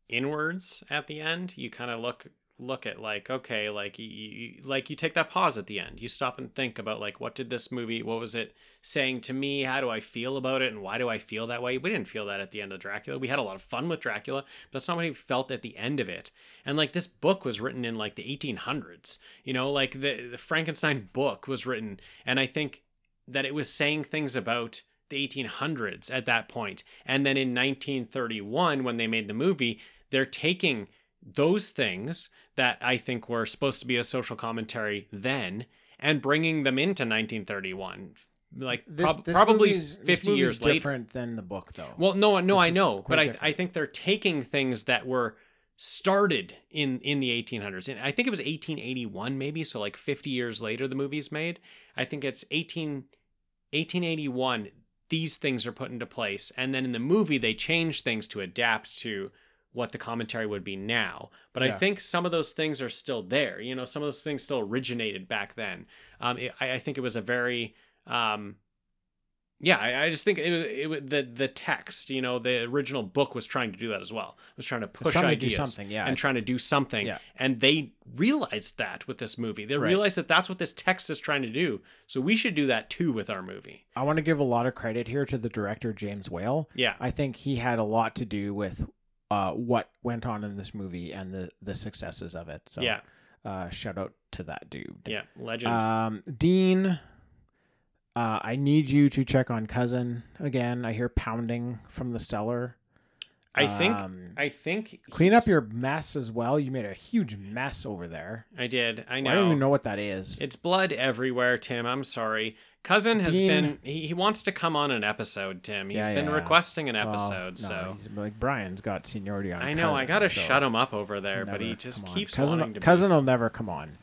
inwards at the end. You kind of look look at like, okay, like you, you like you take that pause at the end. You stop and think about like, what did this movie, what was it saying to me? How do I feel about it? And why do I feel that way? We didn't feel that at the end of Dracula. We had a lot of fun with Dracula, but that's not what we felt at the end of it. And like, this book was written in like the eighteen hundreds, you know, like the, the Frankenstein book was written. And I think that it was saying things about the eighteen hundreds at that point. And then in nineteen thirty-one, when they made the movie, they're taking those things that I think were supposed to be a social commentary then and bringing them into nineteen thirty-one. Like this, prob- this probably fifty years different later. Different than the book though. Well, no, no, this I know, but I, I think they're taking things that were started in, in the eighteen hundreds. And I think it was eighteen eighty-one maybe. So like fifty years later, the movie's made. I think it's eighteen, eighteen eighty-one. These things are put into place. And then in the movie, they change things to adapt to what the commentary would be now. But yeah. I think some of those things are still there. You know, some of those things still originated back then. Um, it, I, I think it was a very, um, yeah, I, I just think it was, it was the, the text, you know, the original book was trying to do that as well. It was trying to push trying ideas to do something, yeah. and trying to do something. Yeah. And they realized that with this movie. They right. realized that that's what this text is trying to do. So we should do that too with our movie. I want to give a lot of credit here to the director, James Whale. Yeah. I think he had a lot to do with uh, what went on in this movie and the, the successes of it. So yeah. uh, shout out to that dude. Yeah. Legend. Um, Dean... Uh, I need you to check on Cousin again. I hear pounding from the cellar. I think, um, I think clean up your mess as well. You made a huge mess over there. I did. I know. Well, I don't even know what that is. It's blood everywhere, Tim. I'm sorry. Cousin has Dean, been, he, he wants to come on an episode, Tim. He's yeah, been yeah. requesting an episode. Well, no, so he's like, Brian's got seniority on. I know. Cousin, I got to so shut him up over there, but he just keeps Cousin, wanting to Cousin be. Will never come on.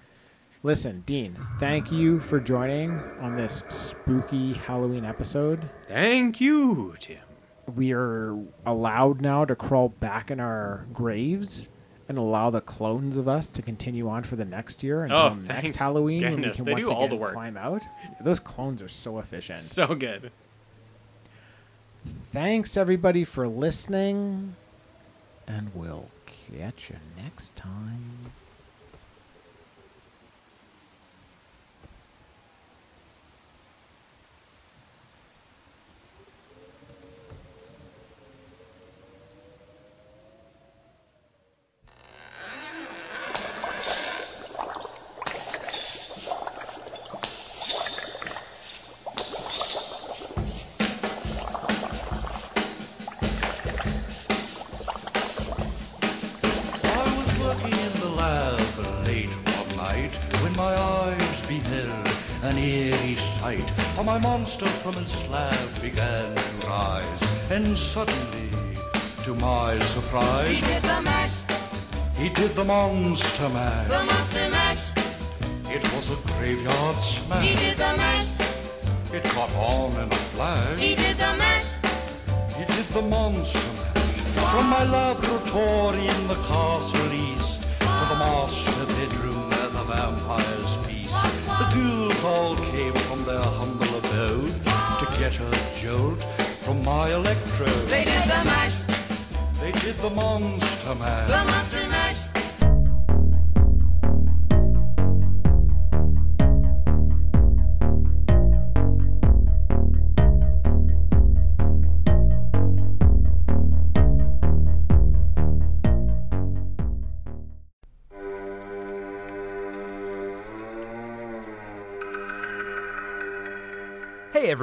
Listen, Dean, thank you for joining on this spooky Halloween episode. Thank you, Tim. We are allowed now to crawl back in our graves and allow the clones of us to continue on for the next year until oh, next Halloween. Goodness, when we can they once do all the work. Climb out. Those clones are so efficient. So good. Thanks, everybody, for listening, and we'll catch you next time. an eerie sight, for my monster from his slab began to rise, and suddenly, to my surprise, he did the mash. He did the monster mash. The monster mash. It was a graveyard smash. He did the mash. It caught on in a flash. He did the mash. He did the monster mash. Wow. From my laboratory in the castle east, wow, to the master bedroom where the vampires feast, wow, wow, the ghouls all came from their humble abodes, wow, to get a jolt from my electrode. They did the mash. They did the monster mash. The monster mash. Hey